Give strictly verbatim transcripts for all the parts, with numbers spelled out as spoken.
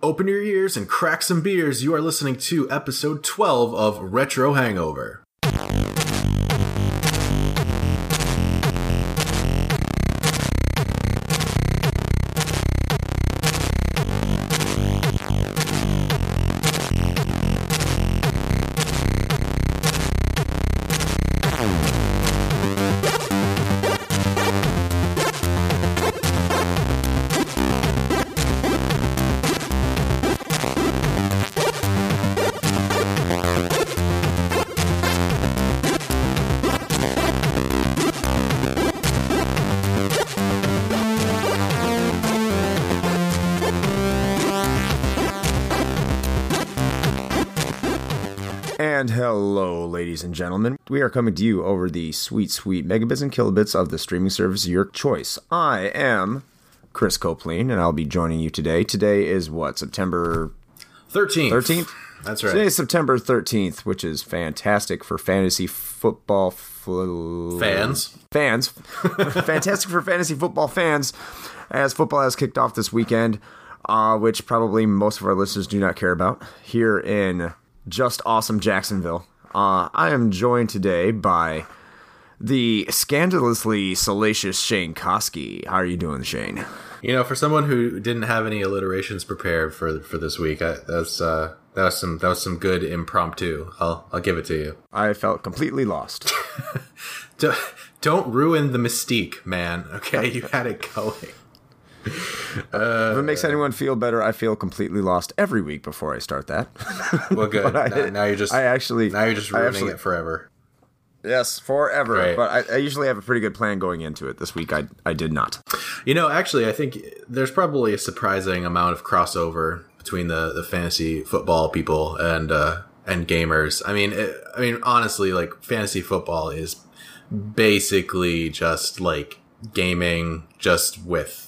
Open your ears and crack some beers. You are listening to episode twelve of Retro Hangover. Hello, ladies and gentlemen. We are coming to you over the sweet, sweet megabits and kilobits of the streaming service of your choice. I am Chris Copeland, and I'll be joining you today. Today is what, September thirteenth. Thirteenth. That's right. Today is September thirteenth, which is fantastic for fantasy football fl- fans. Fans. Fantastic for fantasy football fans, as football has kicked off this weekend, uh, which probably most of our listeners do not care about here in. Just awesome Jacksonville. Uh, I am joined today by the scandalously salacious Shane Kosky. How are you doing, Shane? You know, for someone who didn't have any alliterations prepared for for this week, I, that's uh, that was some that was some good impromptu. I'll I'll give it to you. I felt completely lost. Don't ruin the mystique, man. Okay, you had it going. Uh, if it makes anyone feel better, I feel completely lost every week before I start that. Well, good. I, now, now you're just. I actually. Now you're just ruining actually, it forever. Yes, forever. Right. But I, I usually have a pretty good plan going into it. This week, I I did not. You know, actually, I think there's probably a surprising amount of crossover between the, the fantasy football people and uh, and gamers. I mean, it, I mean, honestly, like fantasy football is basically just like gaming, just with.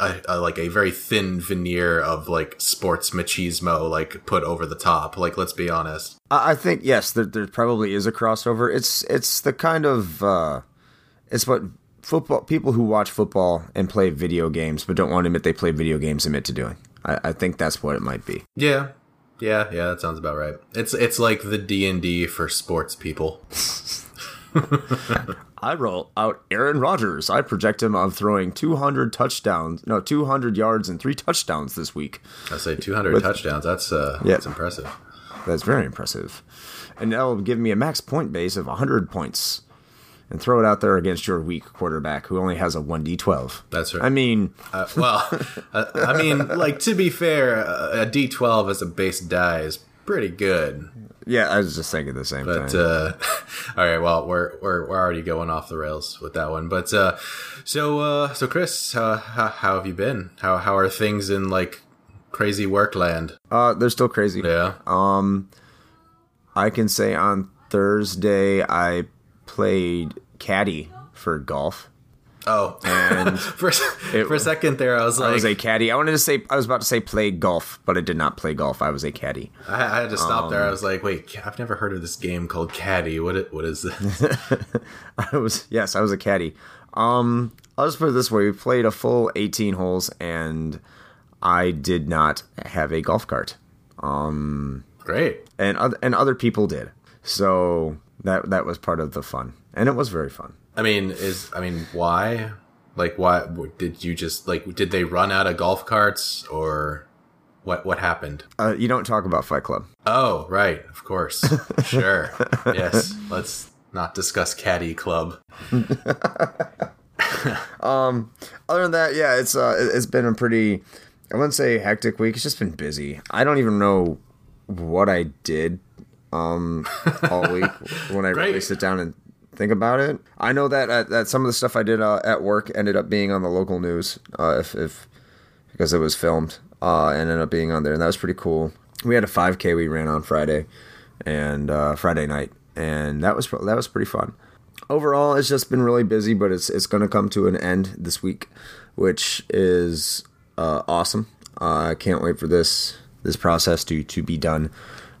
A, a, like a very thin veneer of like sports machismo, like put over the top. Like, let's be honest. I think yes, there, there probably is a crossover. It's it's the kind of uh, it's what football people who watch football and play video games but don't want to admit they play video games admit to doing. I, I think that's what it might be. Yeah, yeah, yeah. That sounds about right. It's it's like the D and D for sports people. I roll out Aaron Rodgers. I project him on throwing two hundred touchdowns. No, two hundred yards and three touchdowns this week. I say two hundred With, touchdowns. That's uh, yeah, that's impressive. That's very impressive. And that will give me a max point base of one hundred points. And throw it out there against your weak quarterback who only has a one d twelve. That's right. I mean... uh, well, uh, I mean, like, to be fair, a d twelve as a base die is pretty good. Yeah, I was just thinking the same but, thing. Uh, all right, well, we're we're we're already going off the rails with that one. But uh, so uh, so Chris, uh, how, how have you been? How how are things in like crazy work land? Uh, they're still crazy. Yeah. Um, I can say on Thursday I played caddy for golf. Oh, and for, it, for a second there, I was like, I was a caddy. I wanted to say, I was about to say play golf, but I did not play golf. I was a caddy. I, I had to stop um, there. I was like, wait, I've never heard of this game called caddy. What? It, what is this? I was yes, I was a caddy. Um, I'll just put it this way: we played a full eighteen holes, and I did not have a golf cart. Um, great, and other and other people did. So that that was part of the fun, and it was very fun. I mean, is I mean, why? Like, why did you just like? Did they run out of golf carts, or what? What happened? Uh, you don't talk about Fight Club. Oh, right, of course, sure, yes. Let's not discuss Caddy Club. um, other than that, yeah, it's uh, it's been a pretty, I wouldn't say hectic week. It's just been busy. I don't even know what I did um all week when I really sit down and. Think about it. I know that uh, that some of the stuff I did uh, at work ended up being on the local news, uh, if, if because it was filmed uh, and ended up being on there, and that was pretty cool. We had a five K we ran on Friday and uh, Friday night, and that was that was pretty fun. Overall, it's just been really busy, but it's it's going to come to an end this week, which is uh, awesome. I uh, can't wait for this this process to to be done.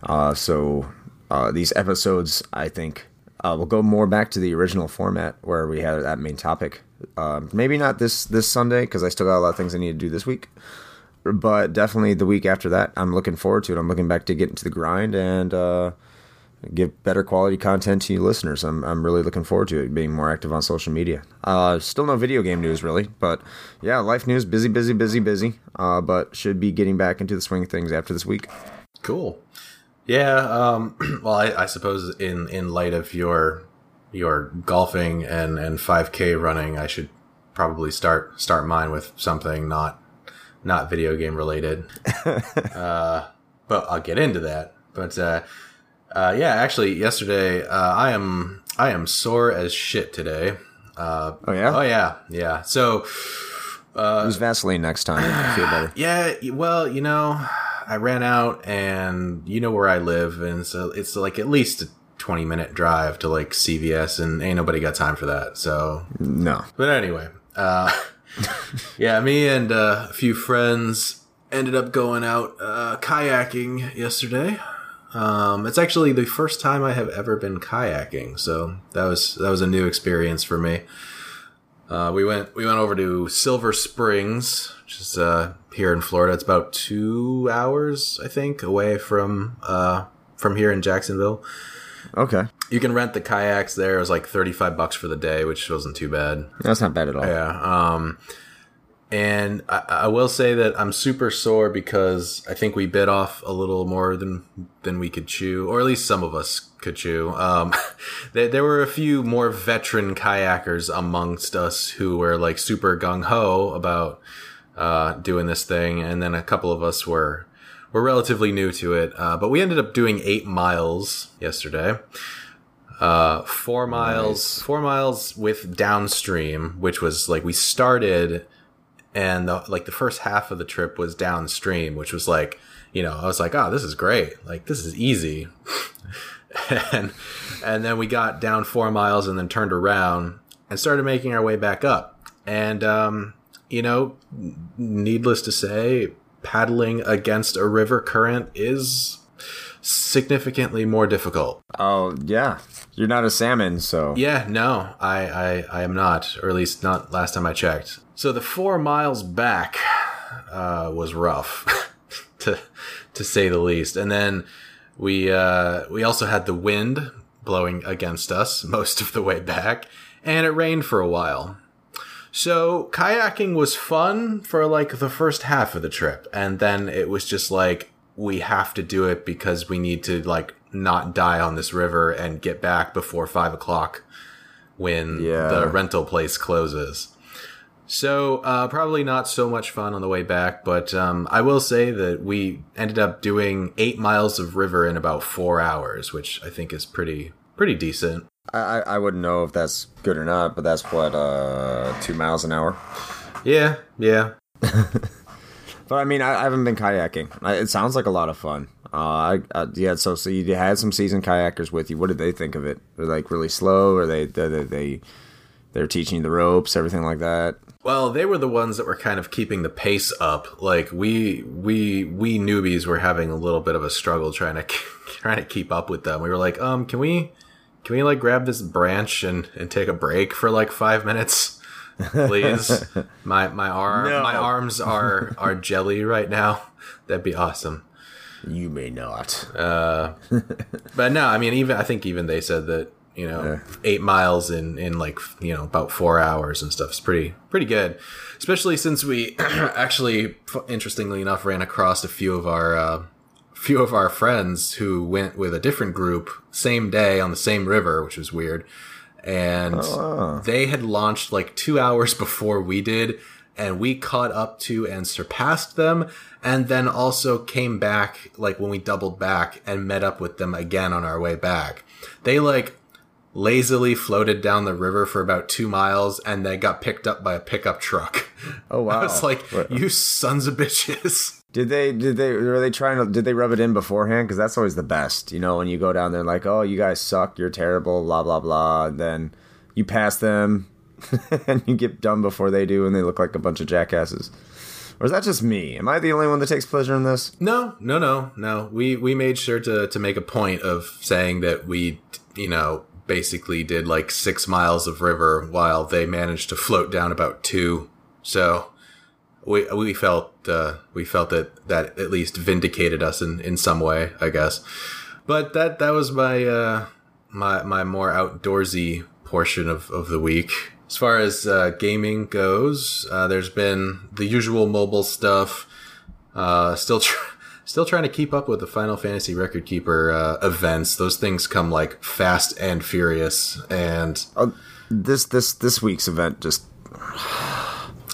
Uh, so uh, these episodes, I think. Uh, we'll go more back to the original format where we had that main topic. Uh, maybe not this, this Sunday because I still got a lot of things I need to do this week. But definitely the week after that, I'm looking forward to it. I'm looking back to get into the grind and uh, give better quality content to you listeners. I'm I'm really looking forward to it, being more active on social media. Uh, still no video game news, really. But, yeah, life news, busy, busy, busy, busy. Uh, but should be getting back into the swing of things after this week. Cool. Yeah, um, well, I, I suppose in, in light of your your golfing and, and five K running, I should probably start start mine with something not... not video game related, uh, but I'll get into that. But uh, uh, yeah, actually, yesterday uh, I am I am sore as shit today. Uh, oh yeah, oh yeah, yeah. So uh, use Vaseline next time. I feel better. Yeah, well, you know, I ran out, and you know where I live, and so it's like at least a twenty minute drive to like C V S, and ain't nobody got time for that. So no. But anyway. Uh, yeah, me and uh, a few friends ended up going out uh, kayaking yesterday. Um, it's actually the first time I have ever been kayaking, so that was that was a new experience for me. Uh, we went we went over to Silver Springs, which is uh, here in Florida. It's about two hours, I think, away from uh, from here in Jacksonville. Okay. You can rent the kayaks there. It was like thirty-five bucks for the day, which wasn't too bad. That's not bad at all. Yeah. Um, and I, I will say that I'm super sore because I think we bit off a little more than than we could chew, or at least some of us could chew. Um, there, there were a few more veteran kayakers amongst us who were like super gung-ho about uh, doing this thing. And then a couple of us were, were relatively new to it. Uh, but we ended up doing eight miles yesterday. Uh, four miles, nice. four miles with downstream, which was like we started and the, like the first half of the trip was downstream, which was like, you know, I was like, oh, this is great. Like, this is easy. and, and then we got down four miles and then turned around and started making our way back up. And, um, you know, needless to say, paddling against a river current is significantly more difficult. Oh, yeah. You're not a salmon, so... Yeah, no, I, I, I am not, or at least not last time I checked. So the four miles back uh, was rough, to to say the least. And then we uh, we also had the wind blowing against us most of the way back, and it rained for a while. So kayaking was fun for like the first half of the trip, and then it was just like, we have to do it because we need to like not die on this river and get back before five o'clock when yeah. the rental place closes. So uh, probably not so much fun on the way back, but um, I will say that we ended up doing eight miles of river in about four hours, which I think is pretty pretty decent. I, I wouldn't know if that's good or not, but that's what uh, two miles an hour. Yeah, yeah. But I mean, I haven't been kayaking. It sounds like a lot of fun. Uh, I, I, yeah. So, so you had some seasoned kayakers with you. What did they think of it? They're like really slow, or they they they, they they're teaching you the ropes, everything like that. Well, they were the ones that were kind of keeping the pace up. Like we we we newbies were having a little bit of a struggle trying to trying to keep up with them. We were like, um, can we can we like grab this branch and, and take a break for like five minutes? Please, my my arm, no. my arms are, are jelly right now. That'd be awesome. You may not, uh, but no. I mean, even I think even they said that, you know, yeah. eight miles in, in like, you know, about four hours and stuff is pretty pretty good. Especially since we actually, interestingly enough, ran across a few of our uh, few of our friends who went with a different group same day on the same river, which was weird. And oh, wow. They had launched like two hours before we did, and we caught up to and surpassed them, and then also came back like when we doubled back and met up with them again on our way back. They like lazily floated down the river for about two miles, and they got picked up by a pickup truck. Oh wow! I was like, what? You sons of bitches. Did they, did they, were they trying to, did they rub it in beforehand? Because that's always the best, you know, when you go down there like, oh, you guys suck, you're terrible, blah, blah, blah. And then you pass them and you get done before they do and they look like a bunch of jackasses. Or is that just me? Am I the only one that takes pleasure in this? No, no, no, no. We, we made sure to, to make a point of saying that we, you know, basically did like six miles of river while they managed to float down about two. So... we we felt uh, we felt that that at least vindicated us in, in some way, I guess. But that that was my uh, my my more outdoorsy portion of, of the week. As far as uh, gaming goes, uh, there's been the usual mobile stuff. Uh, still, tr- still trying to keep up with the Final Fantasy Record Keeper uh, events. Those things come like fast and furious. And uh, this this this week's event just.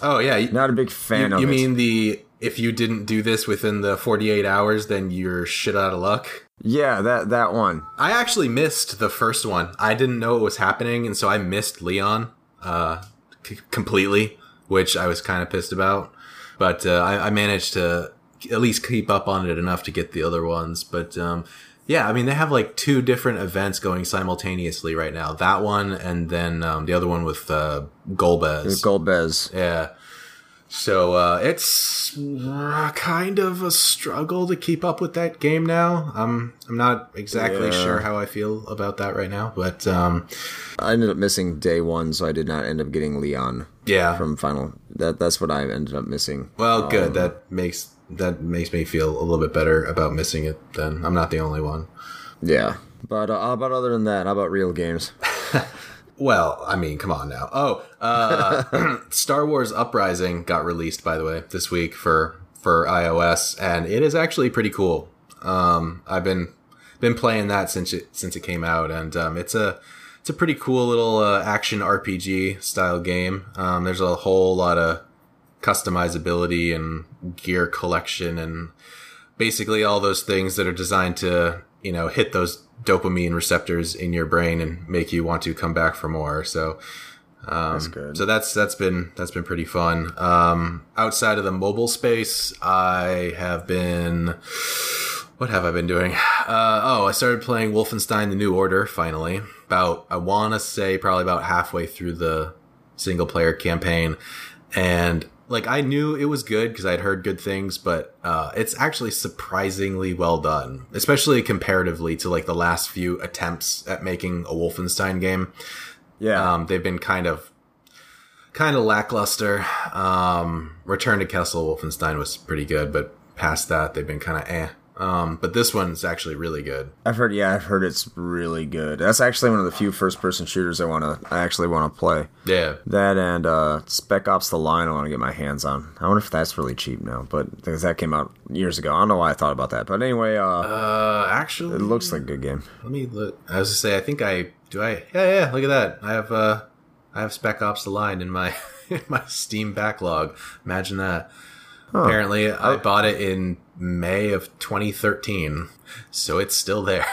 Oh yeah, not a big fan you, of you it. You mean the if you didn't do this within the forty-eight hours, then you're shit out of luck? Yeah, that that one. I actually missed the first one. I didn't know it was happening, and so I missed Leon uh, c- completely, which I was kind of pissed about. But uh, I, I managed to at least keep up on it enough to get the other ones. But um, yeah, I mean, they have like two different events going simultaneously right now. That one and then um, the other one with uh, Golbez. Golbez. Yeah. So uh, it's uh, kind of a struggle to keep up with that game now. Um, I'm not exactly yeah. sure how I feel about that right now, but um, I ended up missing day one, so I did not end up getting Leon. Yeah, from Final. That that's what I ended up missing. Well, good. Um, that makes that makes me feel a little bit better about missing it. Then I'm not the only one. Yeah, but uh, how about other than that? How about real games? Well, I mean, come on now. Oh, uh, Star Wars Uprising got released, by the way, this week for, for iOS, and it is actually pretty cool. Um, I've been been playing that since it since it came out, and um, it's a it's a pretty cool little uh, action R P G style game. Um, there's a whole lot of customizability and gear collection, and basically all those things that are designed to, you know, hit those dopamine receptors in your brain and make you want to come back for more. So, um, that's good. So that's, that's been, that's been pretty fun. Um, outside of the mobile space, I have been, what have I been doing? Uh, oh, I started playing Wolfenstein: The New Order finally. About, I want to say probably about halfway through the single player campaign. And like, I knew it was good because I'd heard good things, but uh, it's actually surprisingly well done, especially comparatively to like the last few attempts at making a Wolfenstein game. Yeah, um, they've been kind of kind of lackluster. Um, Return to Castle Wolfenstein was pretty good, but past that, they've been kind of eh. Um, but this one's actually really good. I've heard, yeah, I've heard it's really good. That's actually one of the few first-person shooters I want to, I actually want to play. Yeah. That and uh, Spec Ops The Line I want to get my hands on. I wonder if that's really cheap now, but because that came out years ago. I don't know why I thought about that, but anyway. Uh, uh actually, it looks like a good game. Let me look. I was gonna say, I think I do. I yeah yeah. Look at that. I have uh, I have Spec Ops The Line in my in my Steam backlog. Imagine that. Huh. Apparently, I, I bought it in May of twenty thirteen, so it's still there.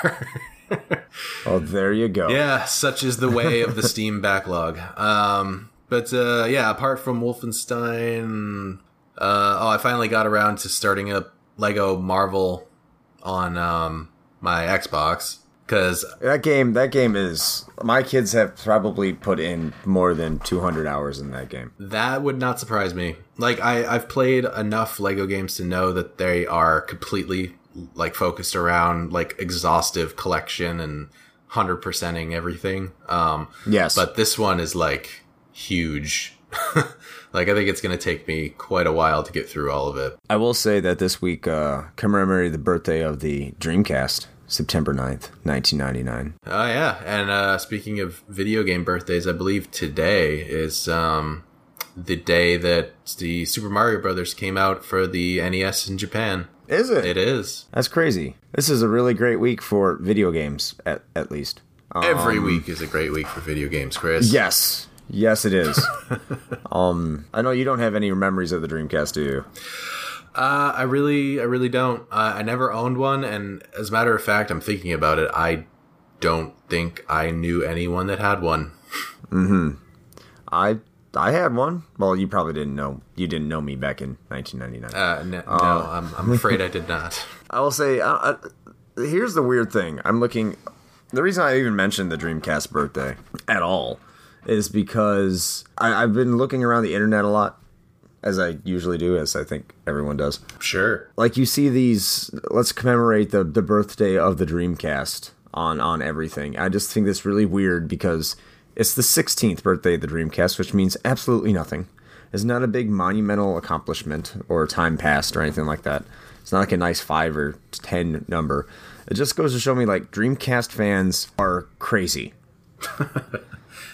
Oh, there you go. Yeah, such is the way of the Steam backlog. Um, but uh, yeah, apart from Wolfenstein, uh, oh, I finally got around to starting up Lego Marvel on um, my Xbox. Cause that game, that game is, my kids have probably put in more than two hundred hours in that game. That would not surprise me. Like I, I've played enough Lego games to know that they are completely like focused around like exhaustive collection and one hundred percenting everything. Um, yes. But this one is like huge. Like, I think it's going to take me quite a while to get through all of it. I will say that this week uh, commemorated the birthday of the Dreamcast. September ninth, nineteen ninety-nine. Oh, yeah. And uh, speaking of video game birthdays, I believe today is um, the day that the Super Mario Brothers came out for the N E S in Japan. Is it? It is. That's crazy. This is a really great week for video games, at, at least. Um, Every week is a great week for video games, Chris. Yes. Yes, it is. um, I know you don't have any memories of the Dreamcast, do you? Uh, I really, I really don't. Uh, I never owned one, and as a matter of fact, I'm thinking about it. I don't think I knew anyone that had one. Mm-hmm. I, I had one. Well, you probably didn't know. You didn't know me back in nineteen ninety-nine. Uh, no, uh, no I'm, I'm afraid I did not. I will say, uh, uh, here's the weird thing. I'm looking. The reason I even mentioned the Dreamcast birthday at all is because I, I've been looking around the internet a lot. As I usually do, as I think everyone does. Sure. Like, you see these, let's commemorate the, the birthday of the Dreamcast on, on everything. I just think that's really weird because it's the sixteenth birthday of the Dreamcast, which means absolutely nothing. is not a big monumental accomplishment or time passed or anything like that. It's not like a nice five or ten number. It just goes to show me, like, Dreamcast fans are crazy.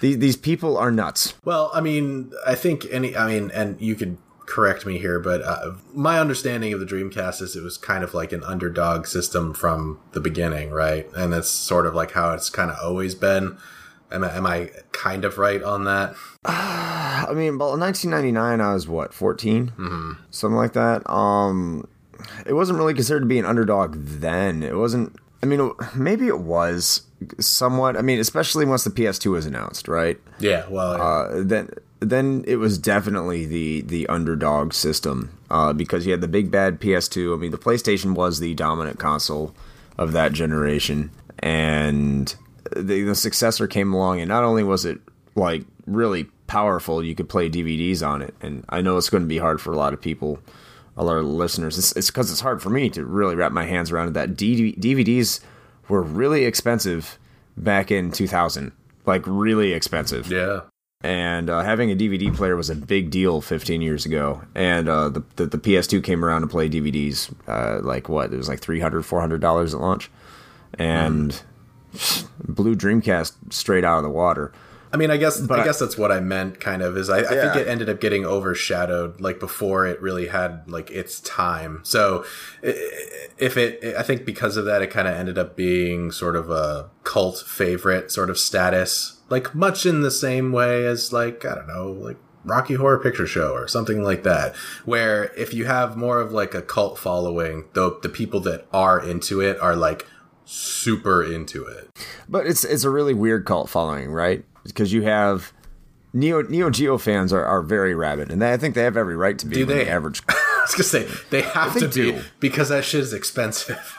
these, these people are nuts. Well, I mean, I think any, I mean, and you could correct me here, but uh, my understanding of the Dreamcast is it was kind of like an underdog system from the beginning, right? And that's sort of like how it's kind of always been. Am I, am I kind of right on that? Uh, I mean, well, in nineteen ninety-nine, I was, what, fourteen? Mm-hmm. Something like that. Um, it wasn't really considered to be an underdog then. It wasn't. I mean, maybe it was somewhat. I mean, especially once the P S two was announced, right? Yeah, well. Uh, then then it was definitely the, the underdog system uh, because you had the big bad P S two. I mean, the PlayStation was the dominant console of that generation, and the, the successor came along, and not only was it, like, really powerful, you could play D V Ds on it, and I know it's going to be hard for a lot of people, a lot of listeners. It's because it's, it's hard for me to really wrap my hands around that. D- DVDs were really expensive back in two thousand, like, really expensive. Yeah. And uh, having a D V D player was a big deal fifteen years ago, and uh, the, the the P S two came around to play D V Ds, uh, like, what, it was like three hundred dollars, four hundred dollars at launch, and... Mm. Blew Dreamcast straight out of the water. I mean, I guess but I guess that's what I meant, kind of, is I, yeah. I think it ended up getting overshadowed, like, before it really had, like, its time. So if it, I think because of that, it kind of ended up being sort of a cult favorite sort of status, like, much in the same way as, like, I don't know, like Rocky Horror Picture Show or something like that, where if you have more of, like, a cult following, though, the people that are into it are, like, super into it. But it's it's a really weird cult following, right? Because you have Neo Neo Geo fans are, are very rabid, and they, I think they have every right to be. Do they? The average. I was gonna say they have they to do. be because that shit is expensive.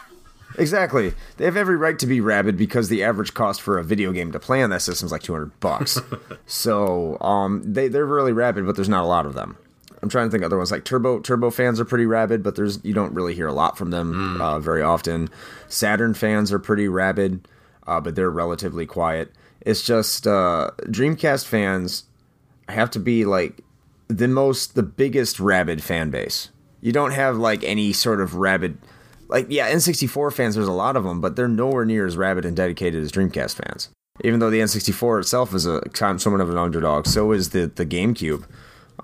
Exactly, they have every right to be rabid because the average cost for a video game to play on that system is like two hundred bucks. So um, they they're really rabid, but there's not a lot of them. I'm trying to think of other ones, like Turbo Turbo fans are pretty rabid, but there's you don't really hear a lot from them mm. uh, very often. Saturn fans are pretty rabid, uh, but they're relatively quiet. It's just uh, Dreamcast fans have to be like the most, the biggest rabid fan base. You don't have like any sort of rabid, like yeah, N sixty-four fans. There's a lot of them, but they're nowhere near as rabid and dedicated as Dreamcast fans. Even though the N sixty-four itself is a somewhat of an underdog, so is the the GameCube.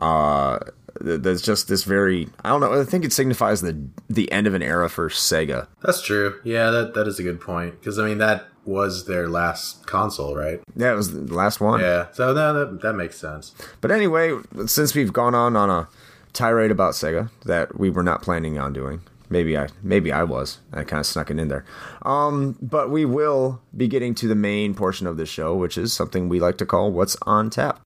Uh, There's just this very, I don't know, I think it signifies the the end of an era for Sega. That's true. Yeah, that, that is a good point. Because, I mean, that was their last console, right? Yeah, it was the last one. Yeah, so no, that, that makes sense. But anyway, since we've gone on on a tirade about Sega that we were not planning on doing, maybe I maybe I was. I kind of snuck it in there. Um, but we will be getting to the main portion of the show, which is something we like to call What's on Tap.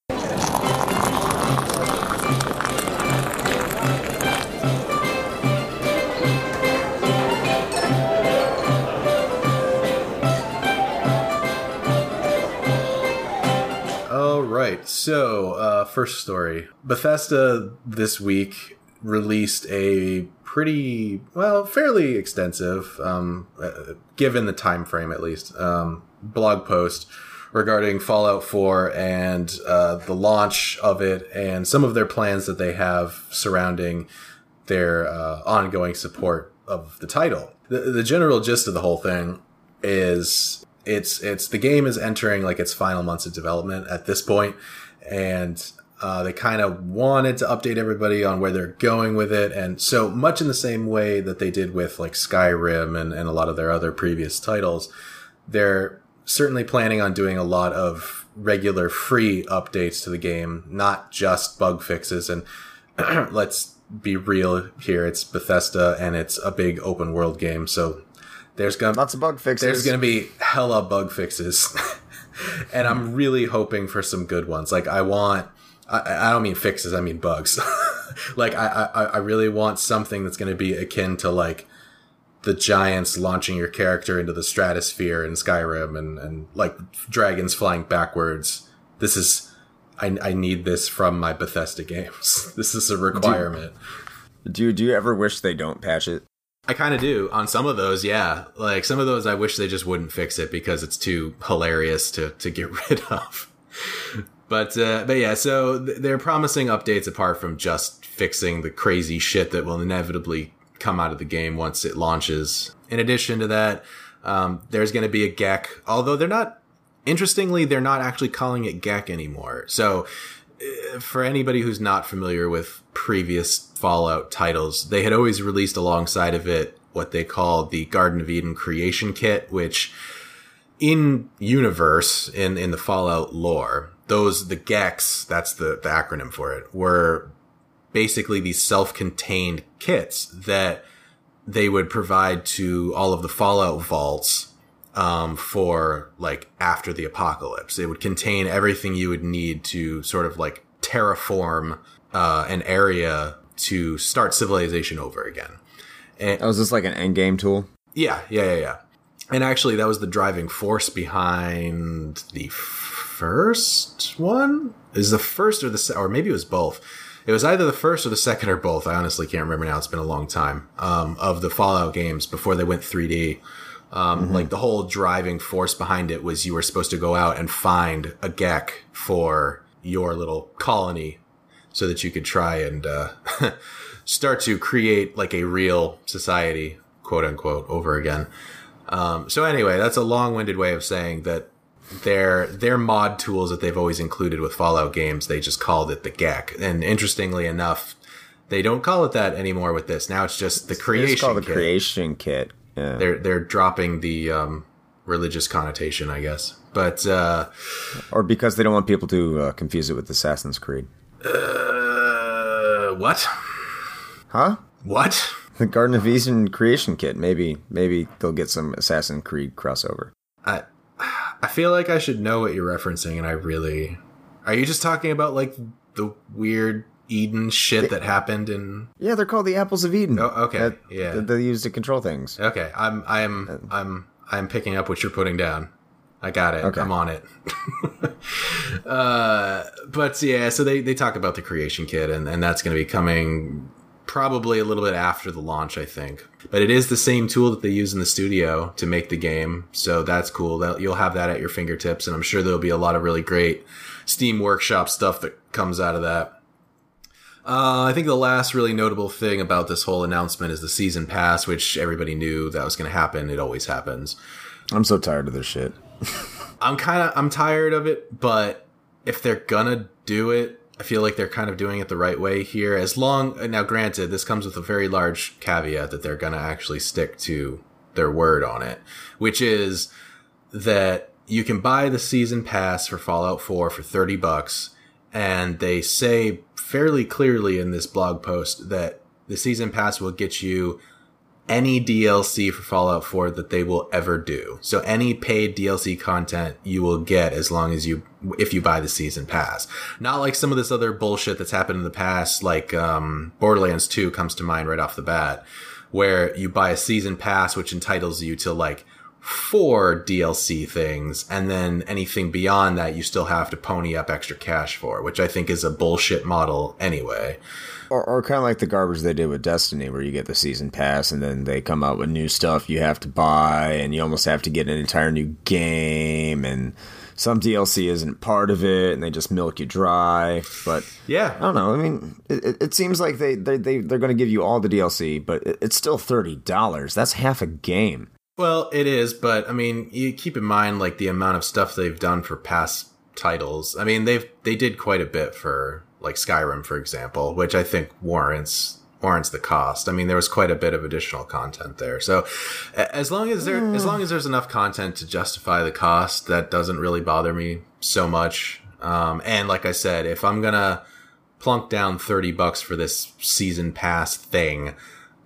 So, uh, first story. Bethesda this week released a pretty, well, fairly extensive, um, uh, given the time frame at least, um, blog post regarding Fallout four and uh, the launch of it and some of their plans that they have surrounding their uh, ongoing support of the title. The, the general gist of the whole thing is... It's it's the game is entering like its final months of development at this point, and uh, they kind of wanted to update everybody on where they're going with it, and so much in the same way that they did with like Skyrim and, and a lot of their other previous titles, they're certainly planning on doing a lot of regular free updates to the game, not just bug fixes. And let's be real here, it's Bethesda and it's a big open world game, so. There's gonna lots of bug fixes. There's gonna be hella bug fixes, and I'm really hoping for some good ones. Like I want, I, I don't mean fixes, I mean bugs. Like I, I, I really want something that's gonna be akin to like the giants launching your character into the stratosphere in Skyrim, and and like dragons flying backwards. This is, I, I need this from my Bethesda games. This is a requirement. Do you, do you ever wish they don't patch it? I kind of do on some of those, yeah. Like some of those, I wish they just wouldn't fix it because it's too hilarious to, to get rid of. But uh, but yeah, so th- they're promising updates apart from just fixing the crazy shit that will inevitably come out of the game once it launches. In addition to that, um, there's going to be a G E C, although they're not, interestingly, they're not actually calling it G E C anymore. So uh, for anybody who's not familiar with previous Fallout titles, they had always released alongside of it what they called the Garden of Eden Creation Kit, which in universe, in, in the Fallout lore, those, the G E Cs, that's the, the acronym for it, were basically these self-contained kits that they would provide to all of the Fallout vaults um, for, like, after the apocalypse. It would contain everything you would need to sort of, like, terraform uh, an area to start civilization over again. And, oh, is this like an endgame tool? Yeah, yeah, yeah, yeah. And actually, that was the driving force behind the first one? Is the first or the se- or maybe it was both. It was either the first or the second or both. I honestly can't remember now. It's been a long time um, of the Fallout games before they went three D. Um, mm-hmm. Like the whole driving force behind it was you were supposed to go out and find a G E C for your little colony so that you could try and uh, start to create like a real society, quote unquote, over again. Um, so anyway, that's a long-winded way of saying that their their mod tools that they've always included with Fallout games, they just called it the G E C. And interestingly enough, they don't call it that anymore with this. Now it's just the creation kit. It's called the creation kit. Yeah. They're they're dropping the um, religious connotation, I guess. But uh, or because they don't want people to uh, confuse it with Assassin's Creed. Uh, what? Huh? What? The Garden of Eden Creation Kit. Maybe, maybe they'll get some Assassin's Creed crossover. I, I feel like I should know what you're referencing, and I really... Are you just talking about, like, the weird Eden shit they, that happened in... Yeah, they're called the Apples of Eden. Oh, okay, that, yeah. That they use to control things. Okay, I'm, I'm, I'm, I'm picking up what you're putting down. I got it. Okay. I'm on it. uh, but, yeah, so they, they talk about the Creation Kit, and, and that's going to be coming... Probably a little bit after the launch, I think. But it is the same tool that they use in the studio to make the game. So that's cool. That you'll have that at your fingertips. And I'm sure there'll be a lot of really great Steam Workshop stuff that comes out of that. Uh, I think the last really notable thing about this whole announcement is the season pass, which everybody knew that was going to happen. It always happens. I'm so tired of this shit. I'm kind of, I'm tired of it. But if they're going to do it, I feel like they're kind of doing it the right way here. As long now, granted, this comes with a very large caveat that they're going to actually stick to their word on it, which is that you can buy the season pass for Fallout four for thirty bucks. And they say fairly clearly in this blog post that the season pass will get you any D L C for Fallout four that they will ever do. So any paid D L C content you will get as long as you, if you buy the season pass. Not like some of this other bullshit that's happened in the past, like um, Borderlands two comes to mind right off the bat, where you buy a season pass, which entitles you to like four D L C things. And then anything beyond that, you still have to pony up extra cash for, which I think is a bullshit model anyway. Or, or kind of like the garbage they did with Destiny, where you get the season pass and then they come out with new stuff you have to buy, and you almost have to get an entire new game, and some D L C isn't part of it, and they just milk you dry. But yeah, I don't know. I mean, it, it seems like they they, they they're going to give you all the D L C, but it, it's still thirty dollars. That's half a game. Well, it is, but I mean, you keep in mind like the amount of stuff they've done for past titles. I mean, they've they did quite a bit for. Like Skyrim, for example, which I think warrants warrants the cost. I mean, there was quite a bit of additional content there. So, as long as there, mm. as long as there's enough content to justify the cost, that doesn't really bother me so much. Um, and like I said, if I'm gonna plunk down thirty bucks for this season pass thing,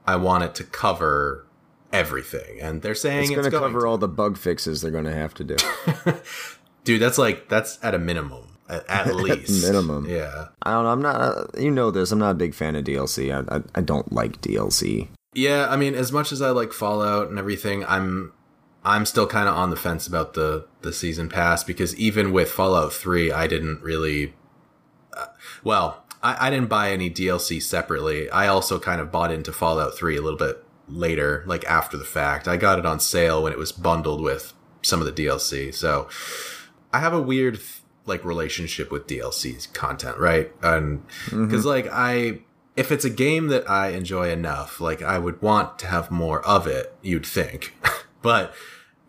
I want it to cover everything. And they're saying it's, it's gonna going cover to cover all the bug fixes they're gonna have to do. Dude, that's like that's at a minimum. At least. Minimum. Yeah. I don't know. I'm not, uh, you know this, I'm not a big fan of D L C. I, I I don't like D L C. Yeah. I mean, as much as I like Fallout and everything, I'm, I'm still kind of on the fence about the, the season pass, because even with Fallout three, I didn't really, uh, well, I, I didn't buy any D L C separately. I also kind of bought into Fallout three a little bit later, like after the fact. I got it on sale when it was bundled with some of the D L C. So I have a weird th- like relationship with D L C content, right? And because mm-hmm. like I, if it's a game that I enjoy enough, like I would want to have more of it, you'd think. But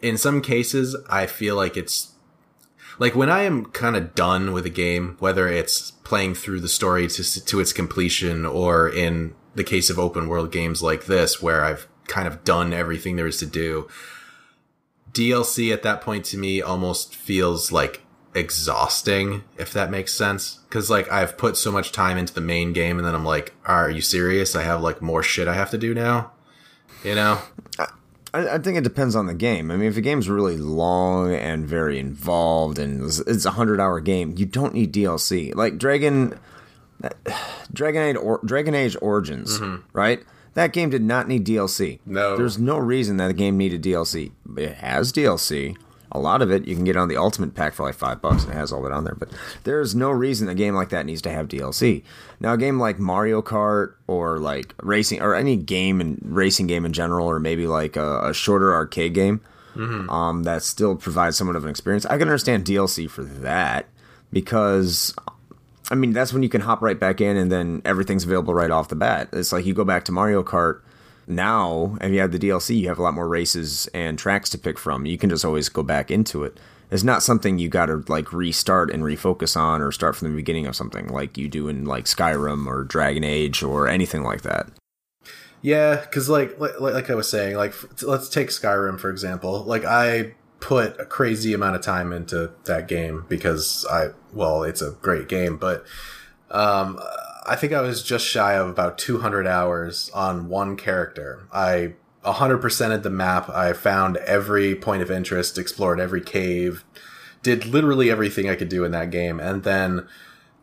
in some cases, I feel like it's like when I am kind of done with a game, whether it's playing through the story to, to its completion, or in the case of open world games like this, where I've kind of done everything there is to do, D L C at that point to me almost feels like exhausting, if that makes sense. Because like I've put so much time into the main game, and then I'm like, are you serious? I have like more shit I have to do now, you know? I, I think it depends on the game. I mean, if a game's really long and very involved and it's a hundred-hour game, you don't need D L C. Like Dragon, Dragon Age, or, Dragon Age Origins, mm-hmm. right? That game did not need D L C. No, there's no reason that the game needed D L C. It has D L C. A lot of it you can get on the Ultimate Pack for like five bucks, and it has all that on there. But there's no reason a game like that needs to have D L C. Now, a game like Mario Kart or like racing, or any game and racing game in general, or maybe like a, a shorter arcade game mm-hmm. um, that still provides somewhat of an experience, I can understand D L C for that, because I mean that's when you can hop right back in, and then everything's available right off the bat. It's like you go back to Mario Kart. Now, if you have the D L C, you have a lot more races and tracks to pick from. You can just always go back into it. It's not something you got to like restart and refocus on, or start from the beginning of something like you do in like Skyrim or Dragon Age or anything like that. Yeah, because like, like like I was saying, like let's take Skyrim for example. Like I put a crazy amount of time into that game because I well, it's a great game, but um. I think I was just shy of about two hundred hours on one character. I one hundred percented the map. I found every point of interest, explored every cave, did literally everything I could do in that game. And then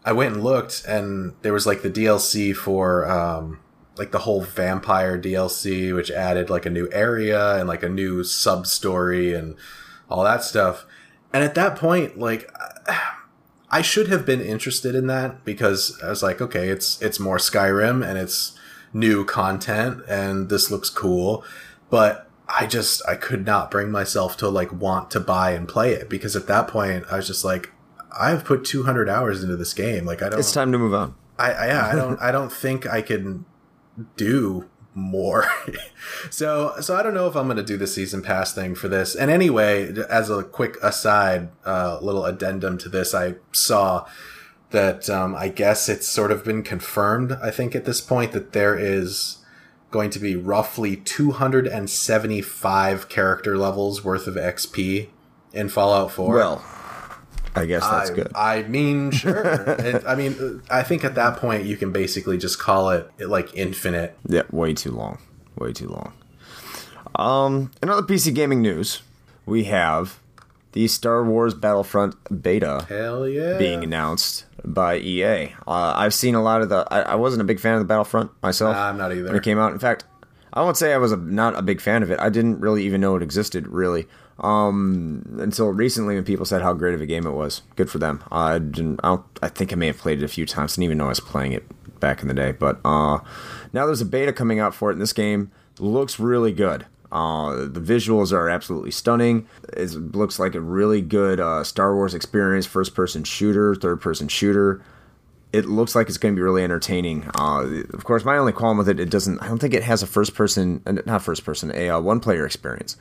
I went and looked, and there was like the D L C for um, like the whole vampire D L C, which added like a new area and like a new sub story and all that stuff. And at that point, like I should have been interested in that, because I was like, okay, it's it's more Skyrim and it's new content and this looks cool, but I just I could not bring myself to like want to buy and play it, because at that point I was just like, I've put two hundred hours into this game, like I don't. It's time to move on. I, I yeah, I don't I don't think I can do more. so so I don't know if I'm going to do the season pass thing for this. And anyway, as a quick aside, uh little addendum to this, I saw that um I guess it's sort of been confirmed, I think at this point, that there is going to be roughly two hundred seventy-five character levels worth of X P in Fallout four. Well, I guess that's I, good. I mean, sure. it, I mean, I think at that point you can basically just call it, it like infinite. Yeah, way too long. Way too long. Um, in other P C gaming news, we have the Star Wars Battlefront beta Hell yeah. being announced by E A. Uh, I've seen a lot of the... I, I wasn't a big fan of the Battlefront myself. Nah, I'm not either. When it came out. In fact, I won't say I was a, not a big fan of it. I didn't really even know it existed, really. Um, until recently, when people said how great of a game it was. Good for them. I didn't. I, don't, I think I may have played it a few times. Didn't even know I was playing it back in the day. But uh, now there's a beta coming out for it, and this game looks really good. Uh, the visuals are absolutely stunning. It looks like a really good uh, Star Wars experience, first-person shooter, third-person shooter. It looks like it's going to be really entertaining. Uh, of course, my only qualm with it, it doesn't. I don't think it has a first-person, not first-person, a uh, one-player experience.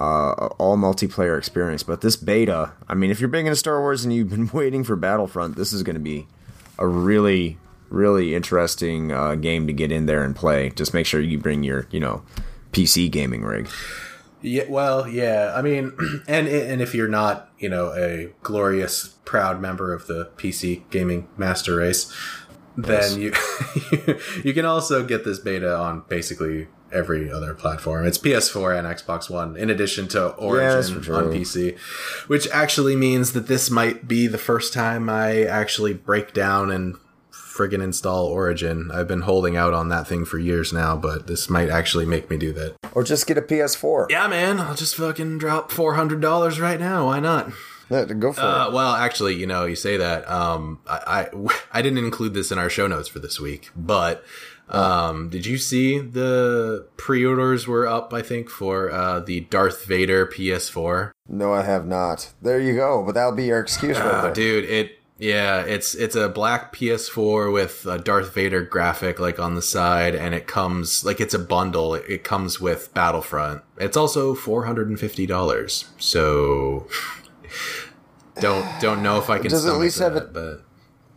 Uh, all multiplayer experience. But this beta, I mean, if you're big into Star Wars and you've been waiting for Battlefront, this is going to be a really, really interesting uh, game to get in there and play. Just make sure you bring your, you know, P C gaming rig. Yeah, well, yeah. I mean, and and if you're not, you know, a glorious, proud member of the P C gaming master race, then you you can also get this beta on basically every other platform. It's P S four and Xbox One, in addition to Origin yeah, on P C, which actually means that this might be the first time I actually break down and friggin' install Origin. I've been holding out on that thing for years now, but this might actually make me do that. Or just get a P S four. Yeah, man, I'll just fucking drop four hundred dollars right now. Why not? Yeah, go for uh, it. Well, actually, you know, you say that. Um, I, I, I didn't include this in our show notes for this week, but Um, did you see the pre-orders were up, I think, for uh, the Darth Vader P S four? No, I have not. There you go. But that'll be your excuse right there. Dude, it, yeah, it's it's a black P S four with a Darth Vader graphic like on the side, and it comes, like, it's a bundle. It, it comes with Battlefront. It's also four hundred fifty dollars, so don't don't know if I can sell it, that, but...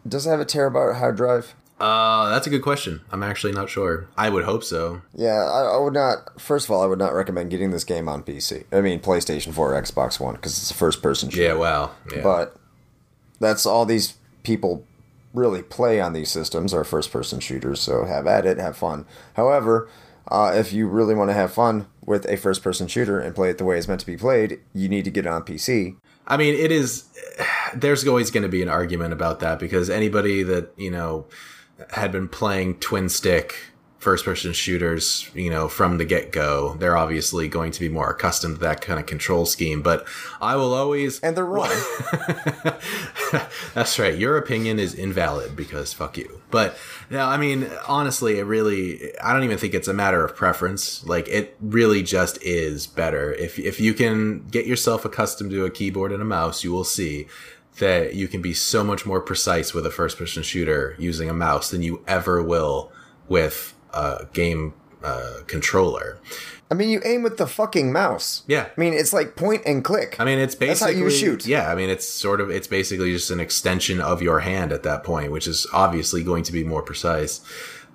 Does it have a terabyte hard drive? Uh, that's a good question. I'm actually not sure. I would hope so. Yeah, I, I would not... First of all, I would not recommend getting this game on P C. I mean, PlayStation four or Xbox One, because it's a first-person shooter. Yeah, wow. Yeah. But that's all these people really play on these systems, are first-person shooters, so have at it, have fun. However, uh, if you really want to have fun with a first-person shooter and play it the way it's meant to be played, you need to get it on P C. I mean, it is... There's always going to be an argument about that, because anybody that, you know... had been playing twin stick first person shooters, you know, from the get go, they're obviously going to be more accustomed to that kind of control scheme. But I will always, and they're wrong. That's right. Your opinion is invalid because fuck you. But no, I mean, honestly, it really, I don't even think it's a matter of preference. Like, it really just is better. If, if you can get yourself accustomed to a keyboard and a mouse, you will see that you can be so much more precise with a first-person shooter using a mouse than you ever will with a game uh, controller. I mean, you aim with the fucking mouse. Yeah. I mean, it's like point and click. I mean, it's basically... That's how you shoot. Yeah, I mean, it's sort of... It's basically just an extension of your hand at that point, which is obviously going to be more precise.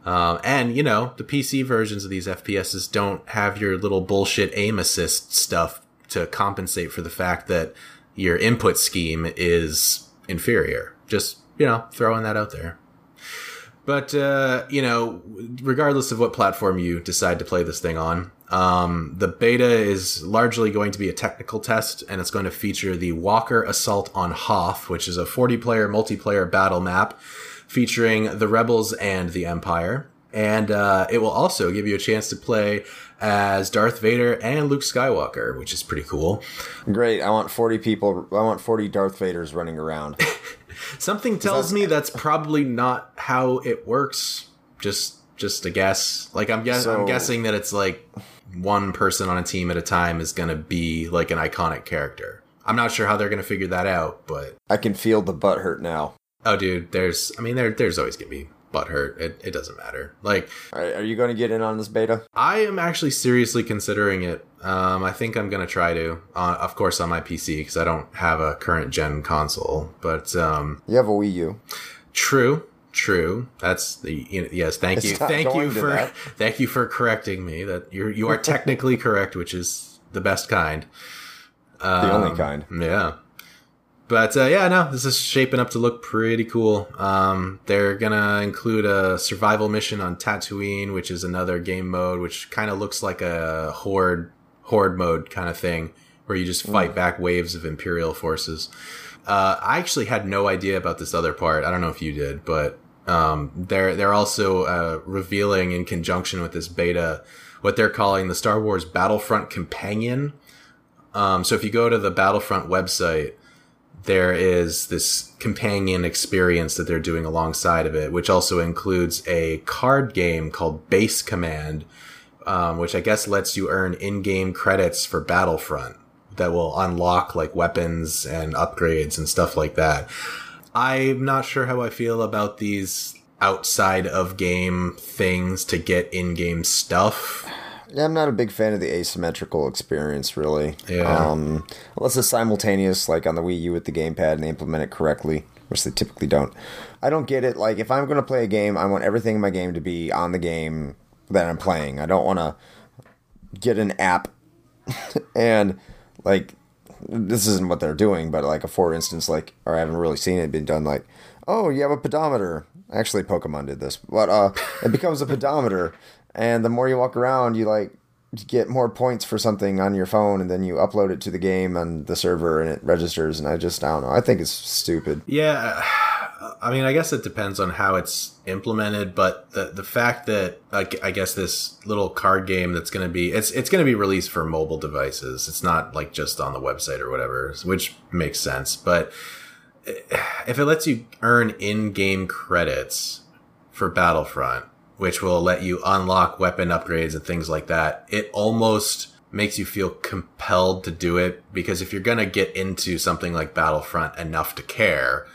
Um, and, you know, the P C versions of these F P Ss don't have your little bullshit aim assist stuff to compensate for the fact that your input scheme is inferior. Just, you know, throwing that out there. But, uh, you know, regardless of what platform you decide to play this thing on, um, the beta is largely going to be a technical test, and it's going to feature the Walker Assault on Hoth, which is a forty-player multiplayer battle map featuring the Rebels and the Empire. And uh, it will also give you a chance to play as Darth Vader and Luke Skywalker, which is pretty cool. Great. I want forty people. I want forty Darth Vaders running around. Something tells that's... me that's probably not how it works. Just just a guess. Like, I'm, guess- so... I'm guessing that it's like one person on a team at a time is going to be like an iconic character. I'm not sure how they're going to figure that out, but... I can feel the butt hurt now. Oh, dude. There's, I mean, there, there's always going to be... butthurt. It, it doesn't matter. Like, are you going to get in on this beta? I am actually seriously considering it. Um, I think I'm going to try to, uh, of course, on my P C, because I don't have a current gen console. But um, you have a Wii U. True, true. That's the you know, yes. Thank it's you, thank you for that. Thank you for correcting me. That you you are technically correct, which is the best kind. Um, the only kind. Yeah. But, uh, yeah, no, this is shaping up to look pretty cool. Um, they're going to include a survival mission on Tatooine, which is another game mode, which kind of looks like a horde horde mode kind of thing, where you just fight mm. back waves of Imperial forces. Uh, I actually had no idea about this other part. I don't know if you did, but um, they're, they're also uh, revealing in conjunction with this beta what they're calling the Star Wars Battlefront Companion. Um, so if you go to the Battlefront website... there is this companion experience that they're doing alongside of it, which also includes a card game called Base Command, um, which I guess lets you earn in-game credits for Battlefront that will unlock like weapons and upgrades and stuff like that. I'm not sure how I feel about these outside of game things to get in-game stuff. Yeah, I'm not a big fan of the asymmetrical experience, really. Yeah. Um, unless it's simultaneous, like on the Wii U with the gamepad, and they implement it correctly, which they typically don't. I don't get it. Like, if I'm going to play a game, I want everything in my game to be on the game that I'm playing. I don't want to get an app and, like, this isn't what they're doing, but, like, a for instance, like, or I haven't really seen it been done, like, oh, you have a pedometer. Actually, Pokemon did this. But uh, it becomes a pedometer. And the more you walk around, you like get more points for something on your phone, and then you upload it to the game on the server, and it registers. And I just I don't know. I think it's stupid. Yeah, I mean, I guess it depends on how it's implemented, but the the fact that like, I guess this little card game that's going to be it's it's going to be released for mobile devices. It's not like just on the website or whatever, which makes sense. But if it lets you earn in-game credits for Battlefront. which will let you unlock weapon upgrades and things like that, it almost makes you feel compelled to do it, because if you're going to get into something like Battlefront enough to care,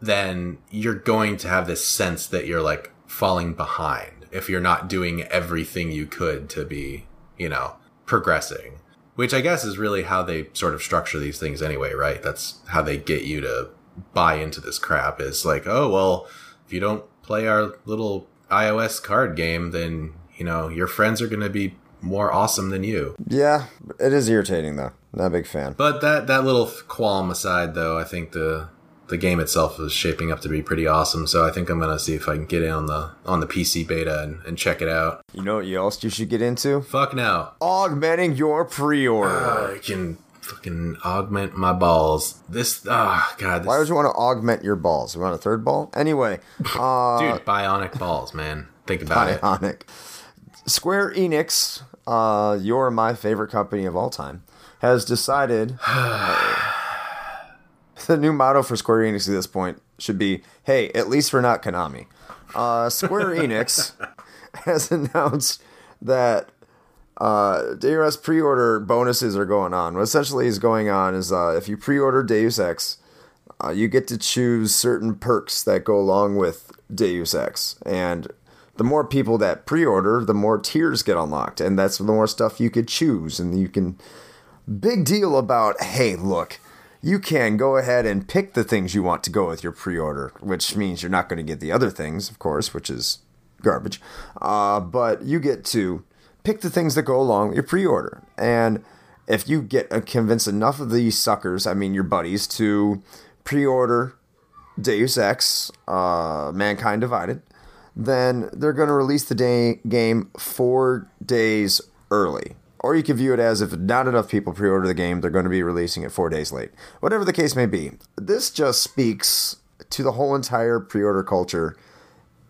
then you're going to have this sense that you're like falling behind if you're not doing everything you could to be, you know, progressing, which I guess is really how they sort of structure these things anyway, right? That's how they get you to buy into this crap, is like, oh, well, if you don't play our little iOS card game, then, you know, your friends are going to be more awesome than you. Yeah, it is irritating, though. Not a big fan. But that, that little qualm aside, though, I think the the game itself is shaping up to be pretty awesome. So I think I'm going to see if I can get in on the on the P C beta and, and check it out. You know what else you should get into? Fuck no. Augmenting your pre-order. Uh, I can fucking augment my balls. This, ah, oh, God. This... Why would you want to augment your balls? You want a third ball? Anyway. Uh... Dude, bionic balls, man. Think about it. Bionic. Square Enix, uh, you're my favorite company of all time, has decided uh, the new motto for Square Enix at this point should be, hey, at least we're not Konami. Uh, Square Enix has announced that uh, D L S pre-order bonuses are going on. What essentially is going on is uh, if you pre-order Deus Ex, uh, you get to choose certain perks that go along with Deus Ex, and the more people that pre-order, the more tiers get unlocked, and that's the more stuff you could choose. And you can big deal about, hey, look, you can go ahead and pick the things you want to go with your pre-order, which means you're not going to get the other things, of course, which is garbage. Uh, but you get to pick the things that go along with your pre-order. And if you get uh, convince enough of these suckers, I mean your buddies, to pre-order Deus Ex, uh, Mankind Divided, then they're going to release the day game four days early. Or you can view it as if not enough people pre-order the game, they're going to be releasing it four days late. Whatever the case may be, this just speaks to the whole entire pre-order culture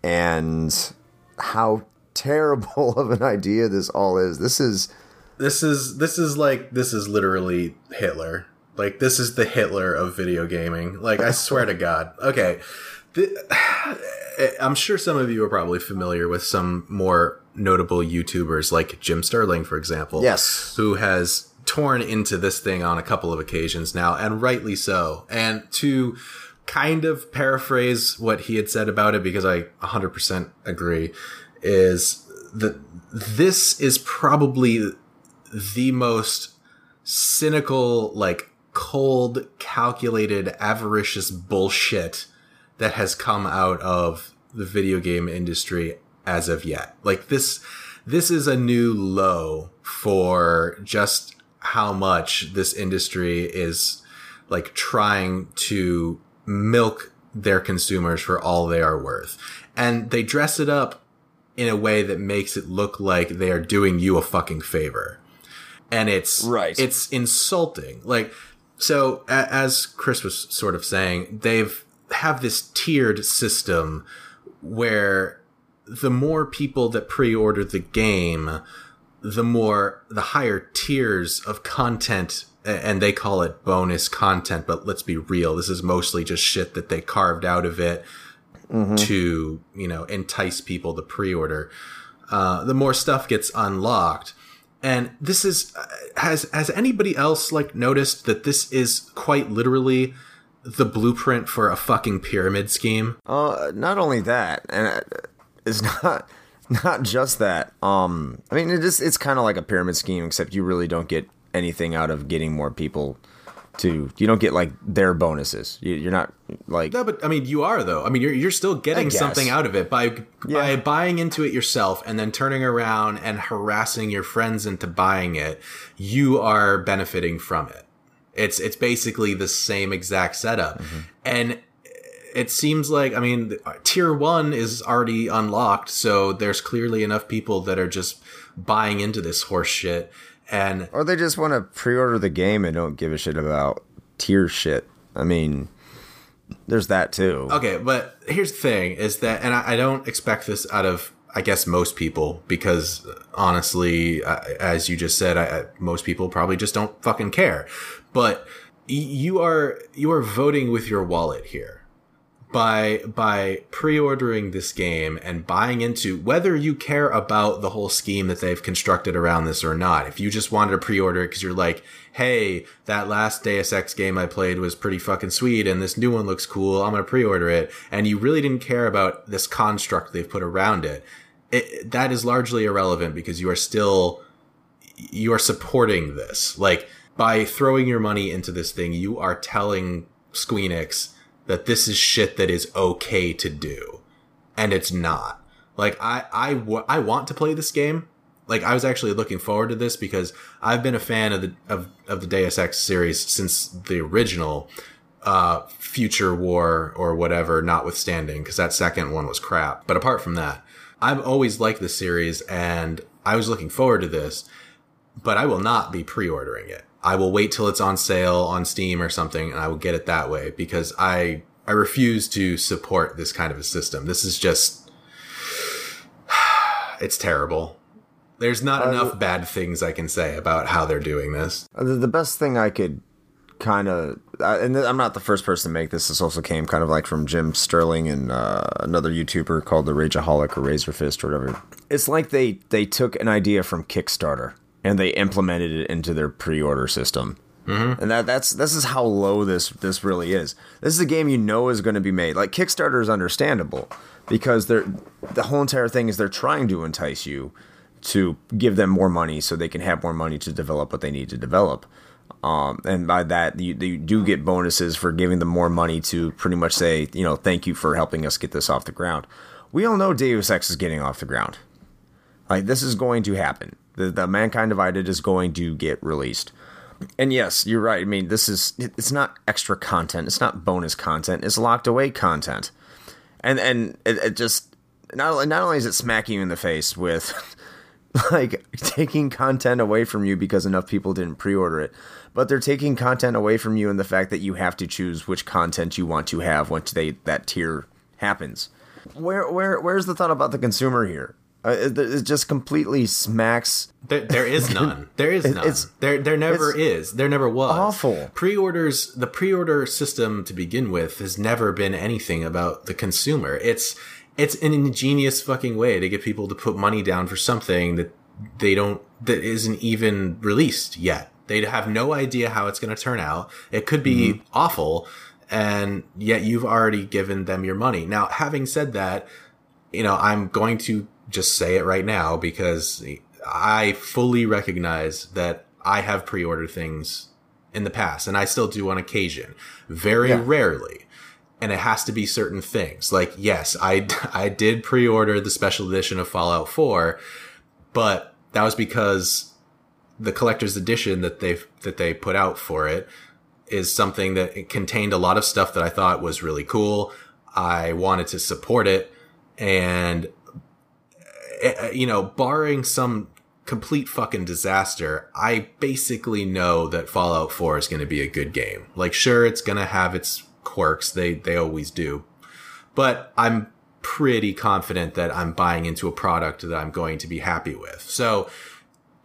and how terrible of an idea this all is. This is... This is, this is like, this is literally Hitler. Like, this is the Hitler of video gaming. Like, I swear to God. Okay. I'm sure some of you are probably familiar with some more notable YouTubers like Jim Sterling, for example. Yes. Who has torn into this thing on a couple of occasions now, and rightly so. And to kind of paraphrase what he had said about it, because I one hundred percent agree, is that this is probably the most cynical, like cold, calculated, avaricious bullshit that has come out of the video game industry as of yet. Like this, this is a new low for just how much this industry is like trying to milk their consumers for all they are worth. And they dress it up in a way that makes it look like they are doing you a fucking favor. And it's, right. It's insulting. Like, so a- as Chris was sort of saying, they've, have this tiered system where the more people that pre-order the game, the more the higher tiers of content, and they call it bonus content, but let's be real, this is mostly just shit that they carved out of it mm-hmm. to, you know, entice people to pre-order. Uh, the more stuff gets unlocked. And this is, has, has anybody else like noticed that this is quite literally the blueprint for a fucking pyramid scheme? Uh, not only that, and it's not not just that. Um, I mean, it is, it's kind of like a pyramid scheme, except you really don't get anything out of getting more people to. You don't get like their bonuses. You, you're not like no, but I mean, you are though. I mean, you're you're still getting something out of it by yeah. by buying into it yourself, and then turning around and harassing your friends into buying it. You are benefiting from it. It's it's basically the same exact setup. Mm-hmm. And it seems like, I mean, tier one is already unlocked. So there's clearly enough people that are just buying into this horse shit. And or they just want to pre-order the game and don't give a shit about tier shit. I mean, there's that too. Okay, but here's the thing is that, and I, I don't expect this out of, I guess, most people, because honestly, I, as you just said, I, I, most people probably just don't fucking care. But you are you are voting with your wallet here by by pre-ordering this game and buying into, whether you care about the whole scheme that they've constructed around this or not. If you just wanted to pre-order it because you're like, hey, that last Deus Ex game I played was pretty fucking sweet and this new one looks cool, I'm going to pre-order it, and you really didn't care about this construct they've put around it, it that is largely irrelevant, because you are still, you are supporting this. Like, by throwing your money into this thing, you are telling Squeenix that this is shit that is okay to do. And it's not. Like, I, I, w- I want to play this game. Like, I was actually looking forward to this because I've been a fan of the of, of the Deus Ex series since the original uh, Future War or whatever, notwithstanding, because that second one was crap. But apart from that, I've always liked the series, and I was looking forward to this, but I will not be pre-ordering it. I will wait till it's on sale on Steam or something, and I will get it that way, because I I refuse to support this kind of a system. This is just... it's terrible. There's not uh, enough bad things I can say about how they're doing this. The best thing I could kind of... And I'm not the first person to make this. This also came kind of like from Jim Sterling and uh, another YouTuber called the Rageaholic or Razor Fist or whatever. It's like they, they took an idea from Kickstarter and they implemented it into their pre-order system. Mm-hmm. And that that's this is how low this this really is. This is a game you know is going to be made. Like, Kickstarter is understandable because they're the whole entire thing is they're trying to entice you to give them more money so they can have more money to develop what they need to develop. Um, and by that, you, you do get bonuses for giving them more money to pretty much say, you know, thank you for helping us get this off the ground. We all know Deus Ex is getting off the ground. Like, this is going to happen. The, the Mankind Divided is going to get released. And yes, you're right. I mean, this is, it's not extra content. It's not bonus content. It's locked away content. And and it, it just, not, not only is it smacking you in the face with, like, taking content away from you because enough people didn't pre-order it, but they're taking content away from you in the fact that you have to choose which content you want to have once they that tier happens. Where where Where's the thought about the consumer here? Uh, it, it just completely smacks. There, there is none. There is none. It's, there, there never is. There never was. Awful. Pre-orders. The pre-order system to begin with has never been anything about the consumer. It's, it's an ingenious fucking way to get people to put money down for something that they don't, that isn't even released yet. They have no idea how it's going to turn out. It could be mm-hmm. awful, and yet you've already given them your money. Now, having said that, you know, I'm going to just say it right now, because I fully recognize that I have pre-ordered things in the past, and I still do on occasion, very yeah. rarely. And it has to be certain things. Like, yes, I, I did pre-order the special edition of Fallout four, but that was because the collector's edition that they've, that they put out for it is something that it contained a lot of stuff that I thought was really cool. I wanted to support it, and, you know, barring some complete fucking disaster, I basically know that Fallout four is going to be a good game. Like, sure, it's going to have its quirks. They, they always do. But I'm pretty confident that I'm buying into a product that I'm going to be happy with. So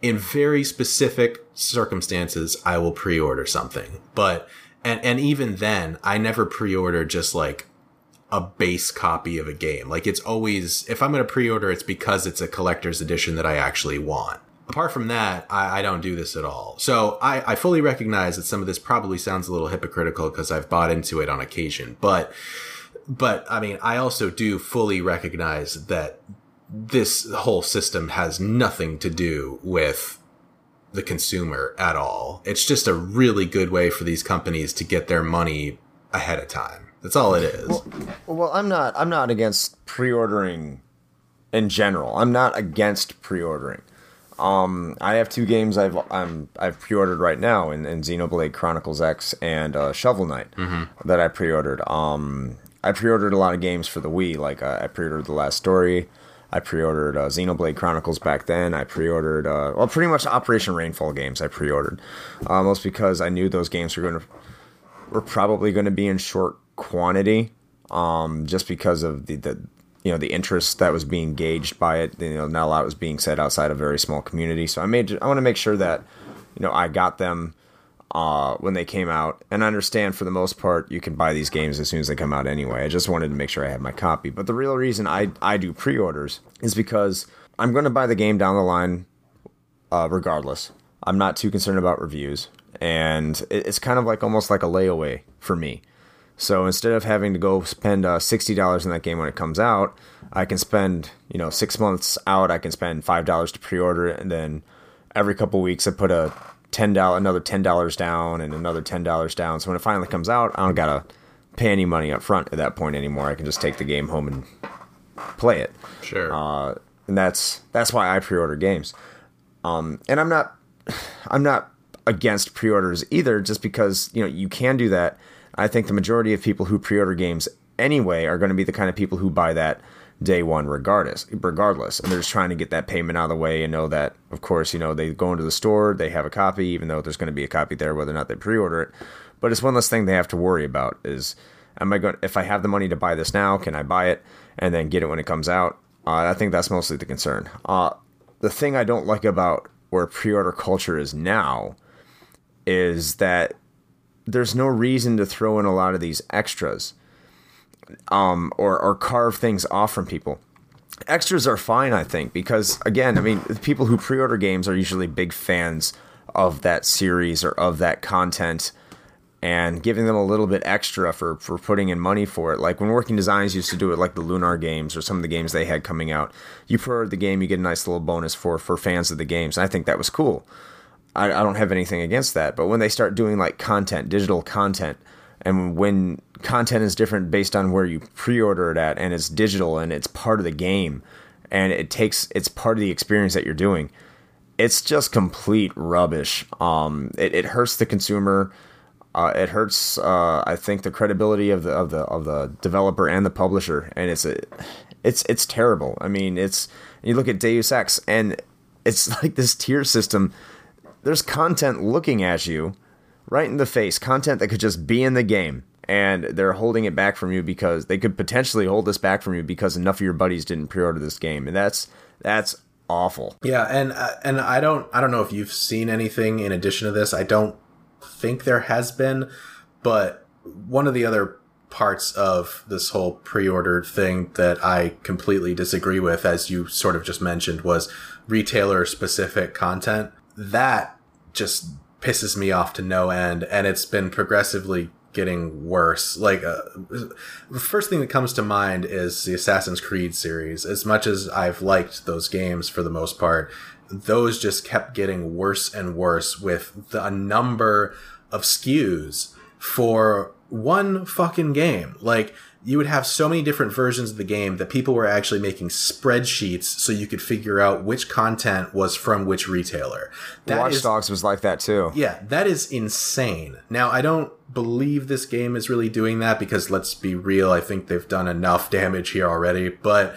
in very specific circumstances, I will pre-order something. But, and, and even then, I never pre-order just like a base copy of a game. Like, it's always, if I'm going to pre-order, it's because it's a collector's edition that I actually want. Apart from that, I, I don't do this at all. So I, I fully recognize that some of this probably sounds a little hypocritical because I've bought into it on occasion. But, but I mean, I also do fully recognize that this whole system has nothing to do with the consumer at all. It's just a really good way for these companies to get their money ahead of time. That's all it is. Well, well, I'm not. I'm not against pre-ordering in general. I'm not against pre-ordering. Um, I have two games I've I'm I've pre-ordered right now, in, in Xenoblade Chronicles X and uh, Shovel Knight mm-hmm. that I pre-ordered. Um, I pre-ordered a lot of games for the Wii. Like uh, I pre-ordered The Last Story. I pre-ordered uh, Xenoblade Chronicles back then. I pre-ordered uh, well, pretty much Operation Rainfall games. I pre-ordered uh, most because I knew those games were going to were probably going to be in short quantity, um, just because of the, the, you know, the interest that was being gauged by it. You know, not a lot was being said outside a very small community. So I made, I want to make sure that, you know, I got them, uh, when they came out. And I understand, for the most part, you can buy these games as soon as they come out anyway. I just wanted to make sure I had my copy. But the real reason I, I do pre-orders is because I'm going to buy the game down the line uh, regardless. I'm not too concerned about reviews. And it's kind of like almost like a layaway for me. So instead of having to go spend uh, sixty dollars on that game when it comes out, I can spend, you know, six months out, I can spend five dollars to pre-order it. And then every couple weeks I put a ten dollars, another ten dollars down and another ten dollars down. So when it finally comes out, I don't got to pay any money up front at that point anymore. I can just take the game home and play it. Sure. Uh, and that's that's why I pre-order games. Um, and I'm not I'm not against pre-orders either, just because, you know, you can do that. I think the majority of people who pre-order games anyway are going to be the kind of people who buy that day one regardless, regardless. And they're just trying to get that payment out of the way and know that, of course, you know, they go into the store, they have a copy, even though there's going to be a copy there, whether or not they pre-order it. But it's one less thing they have to worry about is, am I going, if I have the money to buy this now, can I buy it and then get it when it comes out? Uh, I think that's mostly the concern. Uh, the thing I don't like about where pre-order culture is now is that there's no reason to throw in a lot of these extras um, or, or carve things off from people. Extras are fine, I think, because, again, I mean, the people who pre-order games are usually big fans of that series or of that content, and giving them a little bit extra for, for putting in money for it. Like when Working Designs used to do it, like the Lunar games or some of the games they had coming out, you pre-order the game, you get a nice little bonus for, for fans of the games. And I think that was cool. I don't have anything against that, but when they start doing like content, digital content, and when content is different based on where you pre-order it at, and it's digital and it's part of the game, and it takes it's part of the experience that you're doing, it's just complete rubbish. Um, it, it hurts the consumer. Uh, it hurts, uh, I think, the credibility of the of the of the developer and the publisher, and it's a, it's it's terrible. I mean, it's you look at Deus Ex, and it's like this tier system. There's content looking at you right in the face, content that could just be in the game, and they're holding it back from you because they could potentially hold this back from you because enough of your buddies didn't pre-order this game. And that's that's awful. Yeah, and uh, and I don't I don't know if you've seen anything in addition to this. I don't think there has been, but one of the other parts of this whole pre-order thing that I completely disagree with, as you sort of just mentioned, was retailer-specific content. That just pisses me off to no end, and it's been progressively getting worse. Like, uh, the first thing that comes to mind is the Assassin's Creed series. As much as I've liked those games for the most part, those just kept getting worse and worse with the, a number of S K Us for one fucking game. Like, you would have so many different versions of the game that people were actually making spreadsheets so you could figure out which content was from which retailer. That Watch is, Dogs was like that too. Yeah, that is insane. Now, I don't believe this game is really doing that because, let's be real, I think they've done enough damage here already. But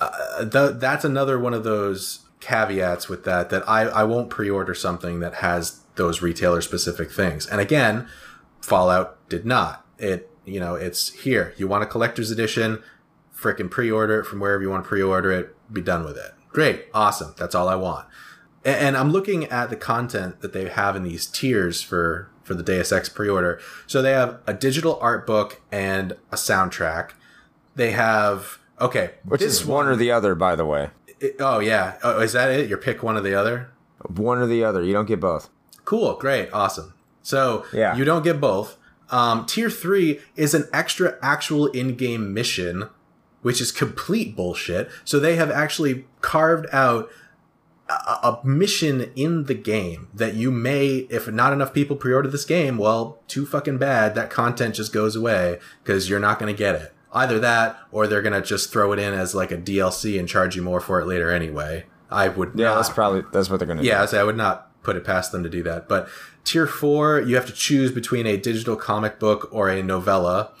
uh, th- that's another one of those caveats with that, that I, I won't pre-order something that has those retailer-specific things. And again, Fallout did not. It... You know, it's here. You want a collector's edition, frickin' pre-order it from wherever you want to pre-order it, be done with it. Great. Awesome. That's all I want. And, and I'm looking at the content that they have in these tiers for, for the Deus Ex pre-order. So they have a digital art book and a soundtrack. They have, okay. Which this is one, one or the other, by the way. It, oh, yeah. Oh, is that it? Your pick one or the other? One or the other. You don't get both. Cool. Great. Awesome. So yeah. You don't get both. Um, tier three is an extra actual in-game mission, which is complete bullshit. So they have actually carved out a, a mission in the game that you may, if not enough people pre-order this game, well, too fucking bad. That content just goes away because you're not going to get it. Either that, or they're going to just throw it in as like a D L C and charge you more for it later anyway. I would yeah, not. Yeah, that's probably, that's what they're going to yeah, do. Yeah, so I would not put it past them to do that. But tier four, you have to choose between a digital comic book or a novella.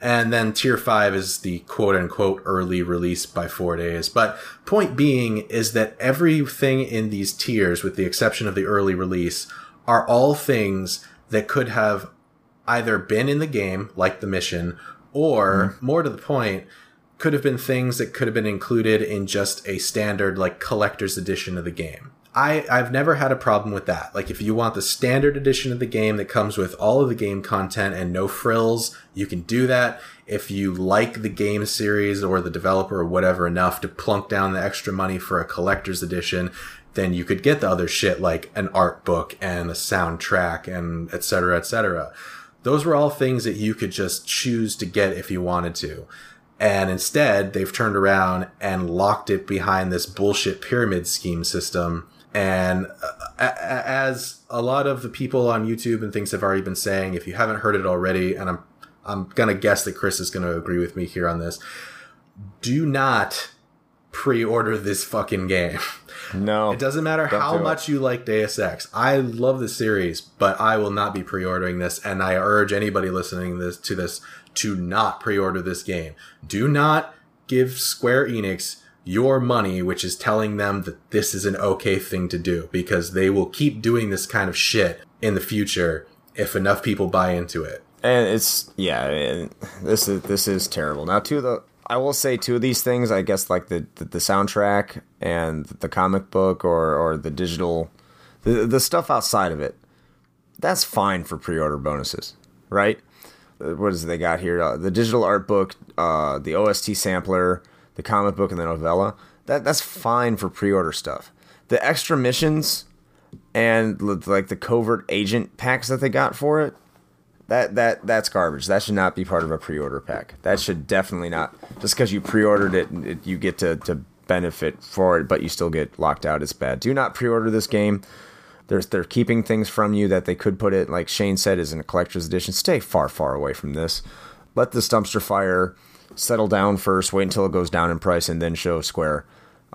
And then tier five is the quote unquote early release by four days. But point being is that everything in these tiers, with the exception of the early release, are all things that could have either been in the game, like the mission, or mm-hmm. more to the point, could have been things that could have been included in just a standard like collector's edition of the game. I, I've never had a problem with that. Like, if you want the standard edition of the game that comes with all of the game content and no frills, you can do that. If you like the game series or the developer or whatever enough to plunk down the extra money for a collector's edition, then you could get the other shit like an art book and a soundtrack and et cetera, et cetera. Those were all things that you could just choose to get if you wanted to. And instead, they've turned around and locked it behind this bullshit pyramid scheme system. And as a lot of the people on YouTube and things have already been saying, if you haven't heard it already, and I'm I'm going to guess that Chris is going to agree with me here on this, do not pre-order this fucking game. No. It doesn't matter how much you like Deus Ex. I love the series, but I will not be pre-ordering this, and I urge anybody listening this to this to not pre-order this game. Do not give Square Enix your money, which is telling them that this is an okay thing to do, because they will keep doing this kind of shit in the future if enough people buy into it. And it's, yeah, I mean, this is this is terrible. Now, two of the, I will say two of these things, I guess, like the, the, the soundtrack and the comic book or, or the digital, the, the stuff outside of it, that's fine for pre-order bonuses, right? What is it they got here? Uh, the digital art book, uh, the O S T sampler, the comic book, and the novella, that that's fine for pre-order stuff. The extra missions and like the covert agent packs that they got for it, That that that's garbage. That should not be part of a pre-order pack. That should definitely not. Just because you pre-ordered it, it, you get to, to benefit for it, but you still get locked out. It's bad. Do not pre-order this game. They're, they're keeping things from you that they could put it, like Shane said, is in a collector's edition. Stay far, far away from this. Let this dumpster fire settle down first. Wait until it goes down in price, and then show Square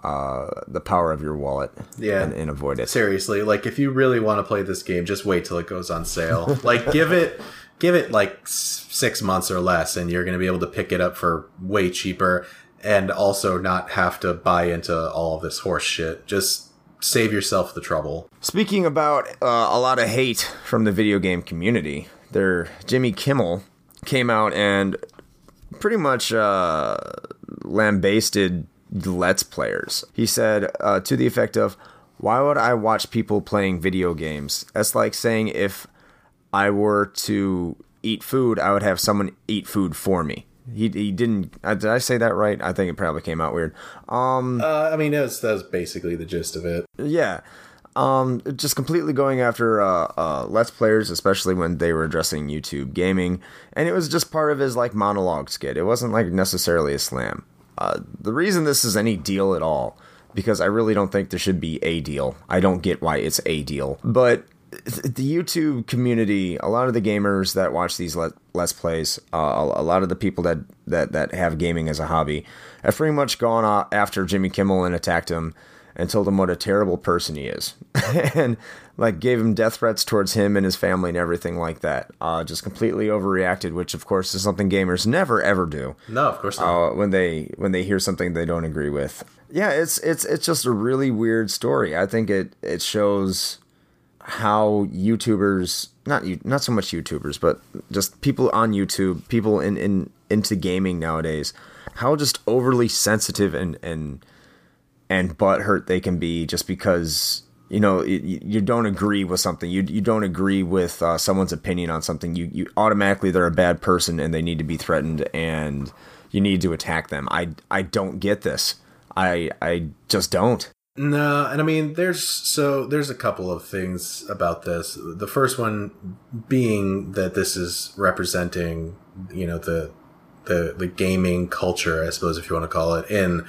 uh, the power of your wallet. Yeah, and, and avoid it. Seriously, like if you really want to play this game, just wait till it goes on sale. Like give it. Give it like six months or less, and you're going to be able to pick it up for way cheaper and also not have to buy into all of this horse shit. Just save yourself the trouble. Speaking about uh, a lot of hate from the video game community, there, Jimmy Kimmel came out and pretty much uh, lambasted Let's Players. He said uh, to the effect of, "Why would I watch people playing video games? That's like saying if I were to eat food, I would have someone eat food for me." He he didn't. Uh, did I say that right? I think it probably came out weird. Um, uh, I mean, that's that's basically the gist of it. Yeah, um, just completely going after uh, uh, Let's Players, especially when they were addressing YouTube gaming, and it was just part of his like monologue skit. It wasn't like necessarily a slam. Uh, the reason this is any deal at all, because I really don't think there should be a deal. I don't get why it's a deal, but the YouTube community, a lot of the gamers that watch these let, Let's Plays, uh, a, a lot of the people that, that, that have gaming as a hobby, have pretty much gone after Jimmy Kimmel and attacked him and told him what a terrible person he is. And like gave him death threats towards him and his family and everything like that. Uh, just completely overreacted, which of course is something gamers never ever do. No, of course not. Uh, when they when they hear something they don't agree with. Yeah, it's it's it's just a really weird story. I think it it shows how YouTubers, not not so much YouTubers, but just people on YouTube, people in, in into gaming nowadays, how just overly sensitive and and and butthurt they can be just because you know you, you don't agree with something, you you don't agree with uh, someone's opinion on something, you you automatically they're a bad person and they need to be threatened and you need to attack them. I I don't get this. I I just don't. No, and I mean, there's so there's a couple of things about this. The first one being that this is representing, you know, the the the gaming culture, I suppose, if you want to call it, in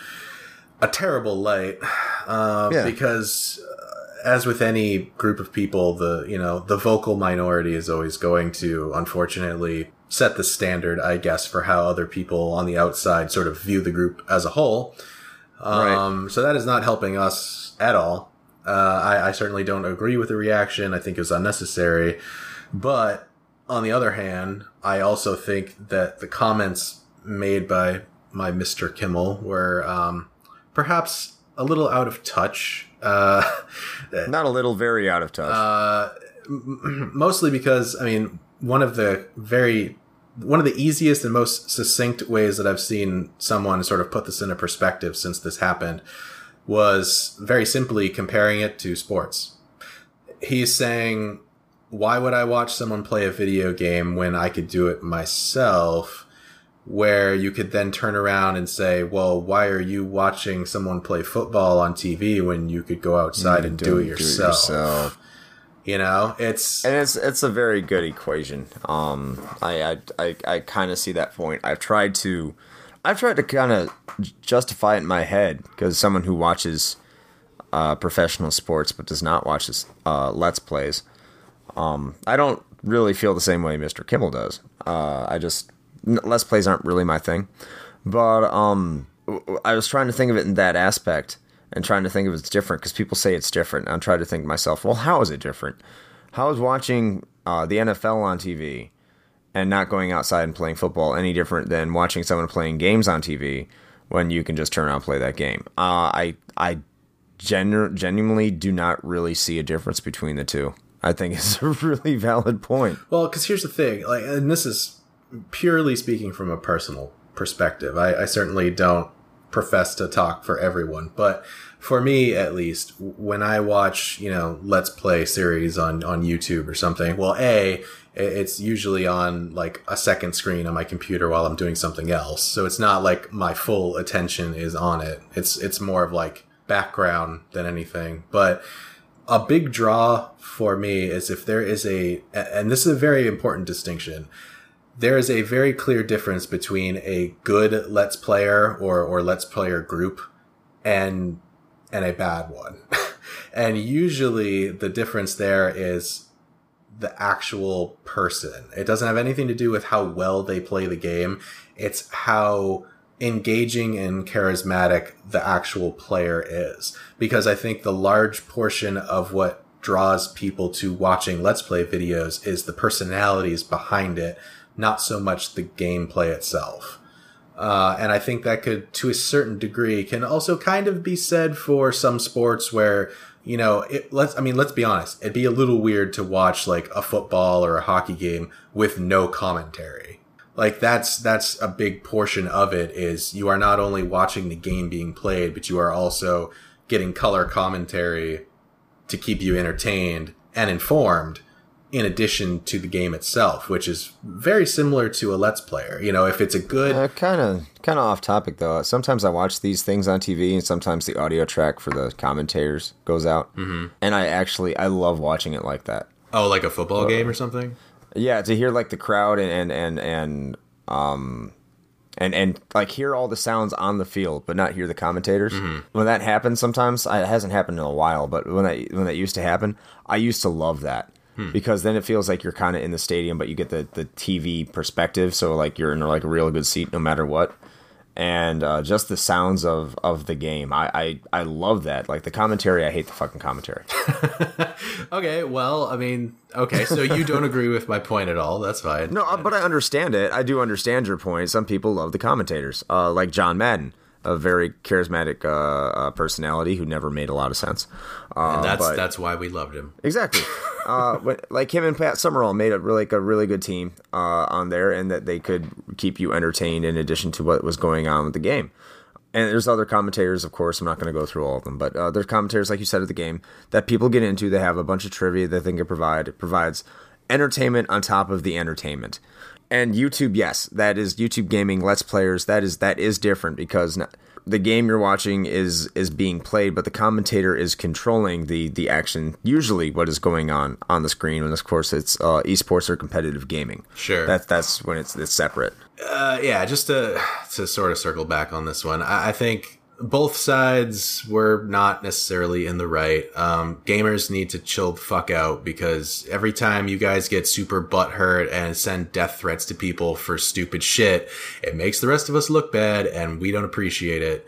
a terrible light. Uh, yeah. Because uh, as with any group of people, the you know the vocal minority is always going to, unfortunately, set the standard, I guess, for how other people on the outside sort of view the group as a whole. Um, right. So that is not helping us at all. Uh, I, I certainly don't agree with the reaction. I think it was unnecessary. But on the other hand, I also think that the comments made by my Mister Kimmel were, um, perhaps a little out of touch. Uh, not a little, very out of touch. Uh, mostly because, I mean, one of the very... One of the easiest and most succinct ways that I've seen someone sort of put this into perspective since this happened was very simply comparing it to sports. He's saying, why would I watch someone play a video game when I could do it myself? Where you could then turn around and say, well, why are you watching someone play football on T V when you could go outside mm, and do it, yourself? do it yourself? You know, it's... And it's it's a very good equation. Um, I I, I, I kind of see that point. I've tried to... I've tried to kind of justify it in my head, because someone who watches uh, professional sports but does not watch this, uh, Let's Plays, um, I don't really feel the same way Mister Kimmel does. Uh, I just... Let's Plays aren't really my thing. But um, I was trying to think of it in that aspect and trying to think of it's different, because people say it's different. And I'm trying to think to myself, well, how is it different? How is watching uh, the N F L on T V and not going outside and playing football any different than watching someone playing games on T V when you can just turn around and play that game? Uh, I I genu- genuinely do not really see a difference between the two. I think it's a really valid point. Well, because here's the thing, like, and this is purely speaking from a personal perspective. I, I certainly don't profess to talk for everyone, but for me, at least, when I watch, you know, Let's Play series on, on YouTube or something, well, A, it's usually on like a second screen on my computer while I'm doing something else. So it's not like my full attention is on it. It's, it's more of like background than anything. But a big draw for me is if there is a, and this is a very important distinction, there is a very clear difference between a good Let's Player or, or Let's Player group and, and a bad one. And usually the difference there is the actual person. It doesn't have anything to do with how well they play the game. It's how engaging and charismatic the actual player is. Because I think the large portion of what draws people to watching Let's Play videos is the personalities behind it, not so much the gameplay itself. Uh, and I think that could, to a certain degree, can also kind of be said for some sports where, you know, it, let's, I mean, let's be honest, it'd be a little weird to watch like a football or a hockey game with no commentary. Like that's, that's a big portion of it, is you are not only watching the game being played, but you are also getting color commentary to keep you entertained and informed, in addition to the game itself, which is very similar to a Let's Player. You know, if it's a good... Kind of kind of off topic, though. Sometimes I watch these things on T V, and sometimes the audio track for the commentators goes out. Mm-hmm. And I actually, I love watching it like that. Oh, like a football uh, game or something? Yeah, to hear, like, the crowd and, and, and, and, um, and, and like, hear all the sounds on the field, but not hear the commentators. Mm-hmm. When that happens sometimes, it hasn't happened in a while, but when that, when that used to happen, I used to love that. Hmm. Because then it feels like you're kind of in the stadium, but you get the, the T V perspective. So like you're in like a real good seat no matter what. And uh, just the sounds of, of the game. I, I, I love that. Like the commentary, I hate the fucking commentary. Okay, well, I mean, okay, so you don't agree with my point at all. That's fine. No, but I understand it. I do understand your point. Some people love the commentators, uh, like John Madden. A very charismatic uh, uh, personality who never made a lot of sense. Uh, and that's but, that's why we loved him. Exactly. uh, but, like him and Pat Summerall made a really, like, a really good team uh, on there, and that they could keep you entertained in addition to what was going on with the game. And there's other commentators, of course. I'm not going to go through all of them, but uh, there's commentators, like you said, of the game that people get into. They have a bunch of trivia that they can provide. It provides entertainment on top of the entertainment. And YouTube, yes, that is YouTube gaming, Let's Players. That is that is different, because the game you're watching is is being played, but the commentator is controlling the the action. Usually, what is going on on the screen, and of course, it's uh, esports or competitive gaming. Sure, that's that's when it's it's separate. Uh, yeah, just to to sort of circle back on this one, I, I think both sides were not necessarily in the right. Um, gamers need to chill the fuck out, because every time you guys get super butthurt and send death threats to people for stupid shit, it makes the rest of us look bad, and we don't appreciate it.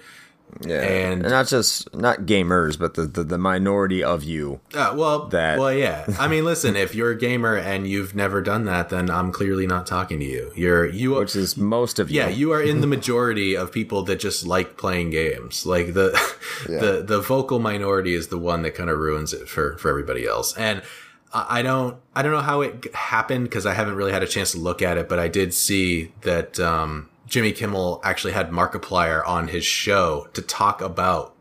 Yeah, and, and not just not gamers, but the, the, the minority of you. Uh, well, that well, yeah. I mean, listen, if you're a gamer and you've never done that, then I'm clearly not talking to you. You're you, which is most of you. Yeah, you are in the majority of people that just like playing games. Like the yeah. the the vocal minority is the one that kind of ruins it for for everybody else. And I don't I don't know how it happened, because I haven't really had a chance to look at it, but I did see that. Um, Jimmy Kimmel actually had Markiplier on his show to talk about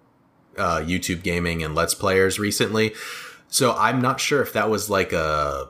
uh, YouTube gaming and Let's Players recently. So I'm not sure if that was like a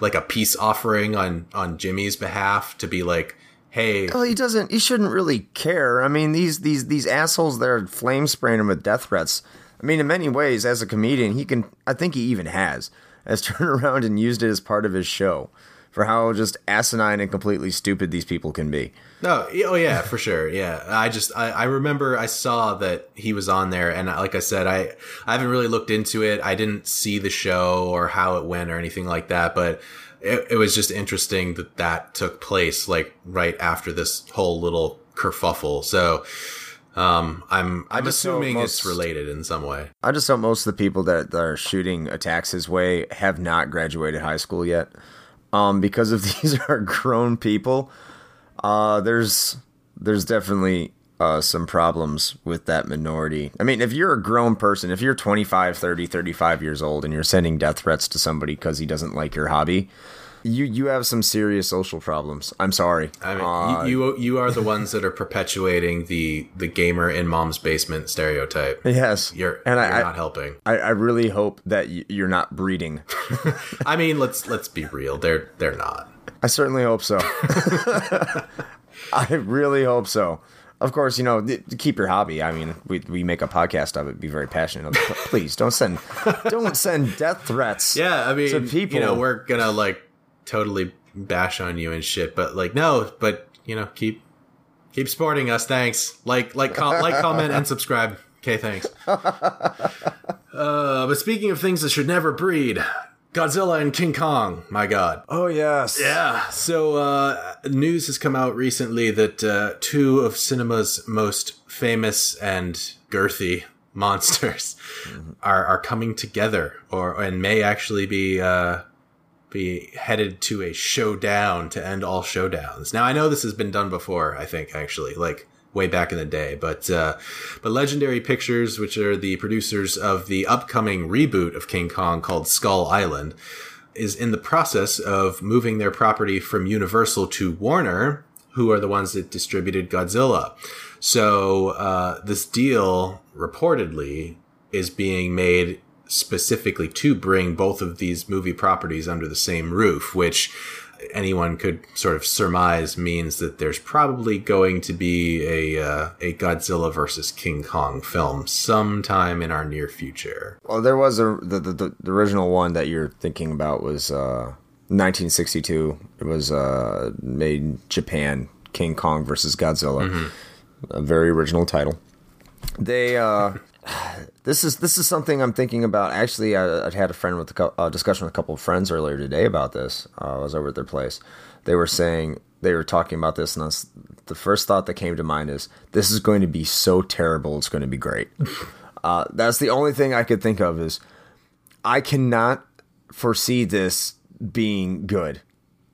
like a peace offering on on Jimmy's behalf to be like, hey. Well, he doesn't. He shouldn't really care. I mean, these these these assholes that are flame spraying him with death threats. I mean, in many ways, as a comedian, he can. I think he even has has turned around and used it as part of his show for how just asinine and completely stupid these people can be. No, oh yeah, for sure. Yeah, I just I, I remember I saw that he was on there, and like I said, I I haven't really looked into it. I didn't see the show or how it went or anything like that, but. It, it was just interesting that that took place like right after this whole little kerfuffle. So um, I'm I'm assuming most, it's related in some way. I just hope most of the people that, that are shooting attacks his way have not graduated high school yet, um, because if these are grown people, uh, there's there's definitely uh, some problems with that minority. I mean, if you're a grown person, if you're twenty-five, thirty, thirty-five years old and you're sending death threats to somebody because he doesn't like your hobby, you you have some serious social problems. I'm sorry. I mean, uh, you, you you are the ones that are perpetuating the the gamer in mom's basement stereotype. Yes, you're and you're I, not helping. I, I really hope that you're not breeding. I mean, let's let's be real. They're they're not. I certainly hope so. I really hope so. Of course, you know, keep your hobby. I mean, we we make a podcast of it. Be very passionate. Please don't send don't send death threats. Yeah, I mean, to people. You know, we're gonna like totally bash on you and shit. But like, no, but you know, keep keep supporting us. Thanks. Like like com- like comment and subscribe. Okay, thanks. Uh, but speaking of things that should never breed. Godzilla and King Kong, my God. Oh, yes. Yeah. So uh, news has come out recently that uh, two of cinema's most famous and girthy monsters mm-hmm. are, are coming together or and may actually be uh, be headed to a showdown to end all showdowns. Now, I know this has been done before, I think, actually, like way back in the day. But uh, but Legendary Pictures, which are the producers of the upcoming reboot of King Kong called Skull Island, is in the process of moving their property from Universal to Warner, who are the ones that distributed Godzilla. So uh, this deal reportedly is being made specifically to bring both of these movie properties under the same roof, which anyone could sort of surmise means that there's probably going to be a uh, a Godzilla versus King Kong film sometime in our near future. Well, there was a the the, the original one that you're thinking about was uh, nineteen sixty-two. It was uh, made in Japan, King Kong versus Godzilla, mm-hmm. a very original title. They uh, this is this is something I'm thinking about. Actually, I, I had a friend with a uh, discussion with a couple of friends earlier today about this. Uh, I was over at their place. They were saying they were talking about this, and I was, the first thought that came to mind is this is going to be so terrible. It's going to be great. Uh, that's the only thing I could think of is I cannot foresee this being good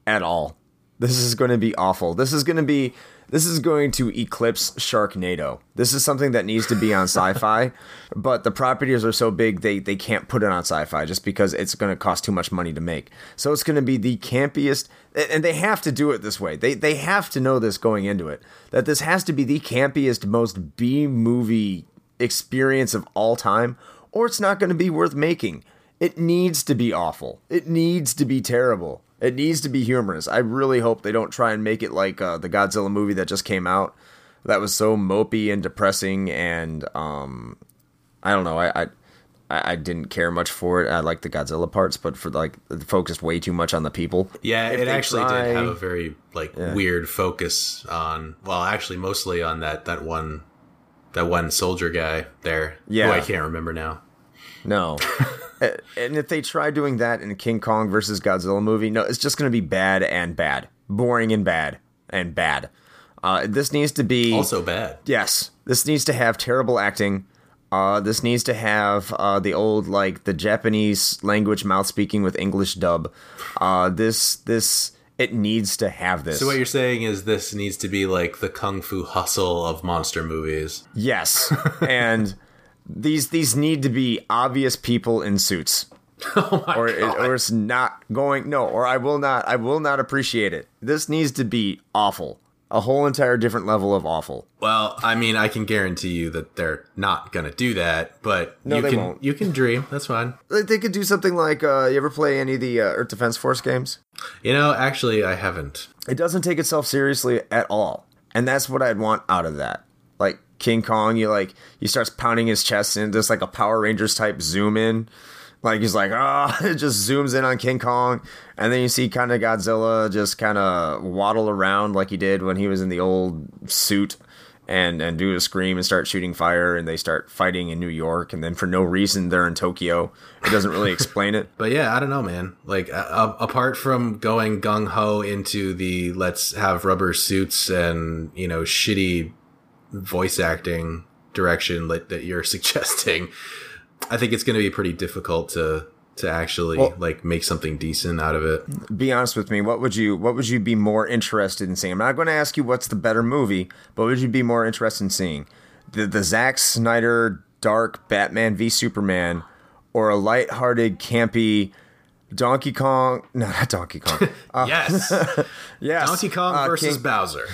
at all. This is going to be awful. This is going to be. This is going to eclipse Sharknado. This is something that needs to be on Sci-Fi, but the properties are so big they, they can't put it on Sci-Fi just because it's going to cost too much money to make. So it's going to be the campiest, and they have to do it this way. They they have to know this going into it, that this has to be the campiest, most B-movie experience of all time, or it's not going to be worth making. It needs to be awful. It needs to be terrible. It needs to be humorous. I really hope they don't try and make it like uh, the Godzilla movie that just came out. That was so mopey and depressing, and um, I don't know. I, I I didn't care much for it. I liked the Godzilla parts, but for like focused way too much on the people. Yeah, if it actually try, did have a very like yeah. weird focus on. Well, actually, mostly on that that one that one soldier guy there. Yeah, who I can't remember now. No. And if they try doing that in a King Kong versus Godzilla movie, no, it's just going to be bad and bad. Boring and bad and bad. Uh, this needs to be... Also bad. Yes. This needs to have terrible acting. Uh, this needs to have uh, the old, like, the Japanese language mouth speaking with English dub. Uh, this, this... It needs to have this. So what you're saying is this needs to be, like, the Kung Fu Hustle of monster movies. Yes. And... These these need to be obvious people in suits, oh my or it, or it's not going no. Or I will not I will not appreciate it. This needs to be awful. a whole entire different level of awful. Well, I mean, I can guarantee you that they're not going to do that, but no, you they can won't. You can dream. That's fine. They could do something like, uh, you ever play any of the uh, Earth Defense Force games? You know, actually, I haven't. It doesn't take itself seriously at all. And that's what I'd want out of that. Like King Kong, you like he starts pounding his chest in this like a Power Rangers type zoom in. Like he's like, ah, oh, it just zooms in on King Kong. And then you see kind of Godzilla just kind of waddle around like he did when he was in the old suit and, and do a scream and start shooting fire. And they start fighting in New York. And then for no reason, they're in Tokyo. It doesn't really explain it. But yeah, I don't know, man. Like uh, apart from going gung ho into the let's have rubber suits and, you know, shitty voice acting direction like, that you're suggesting, I think it's going to be pretty difficult to to actually well, like make something decent out of it. Be honest with me. What would you what would you be more interested in seeing? I'm not going to ask you what's the better movie, but what would you be more interested in seeing? The the Zack Snyder dark Batman v Superman or a lighthearted campy Donkey Kong? No, not Donkey Kong. Uh, yes. yes. Donkey Kong uh, versus King, Bowser.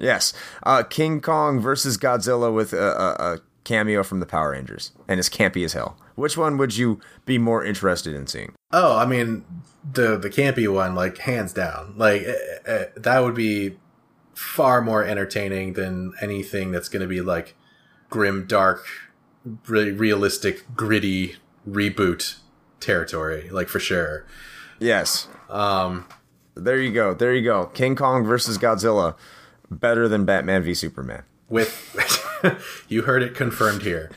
Yes. Uh, King Kong versus Godzilla with a a, a cameo from the Power Rangers, and it's campy as hell. Which one would you be more interested in seeing? Oh, I mean, the the campy one, like hands down. Like uh, uh, that would be far more entertaining than anything that's going to be like grim, dark, really realistic, gritty reboot territory. Like for sure. Yes. Um. There you go. There you go. King Kong versus Godzilla, better than Batman v Superman. With. You heard it confirmed here.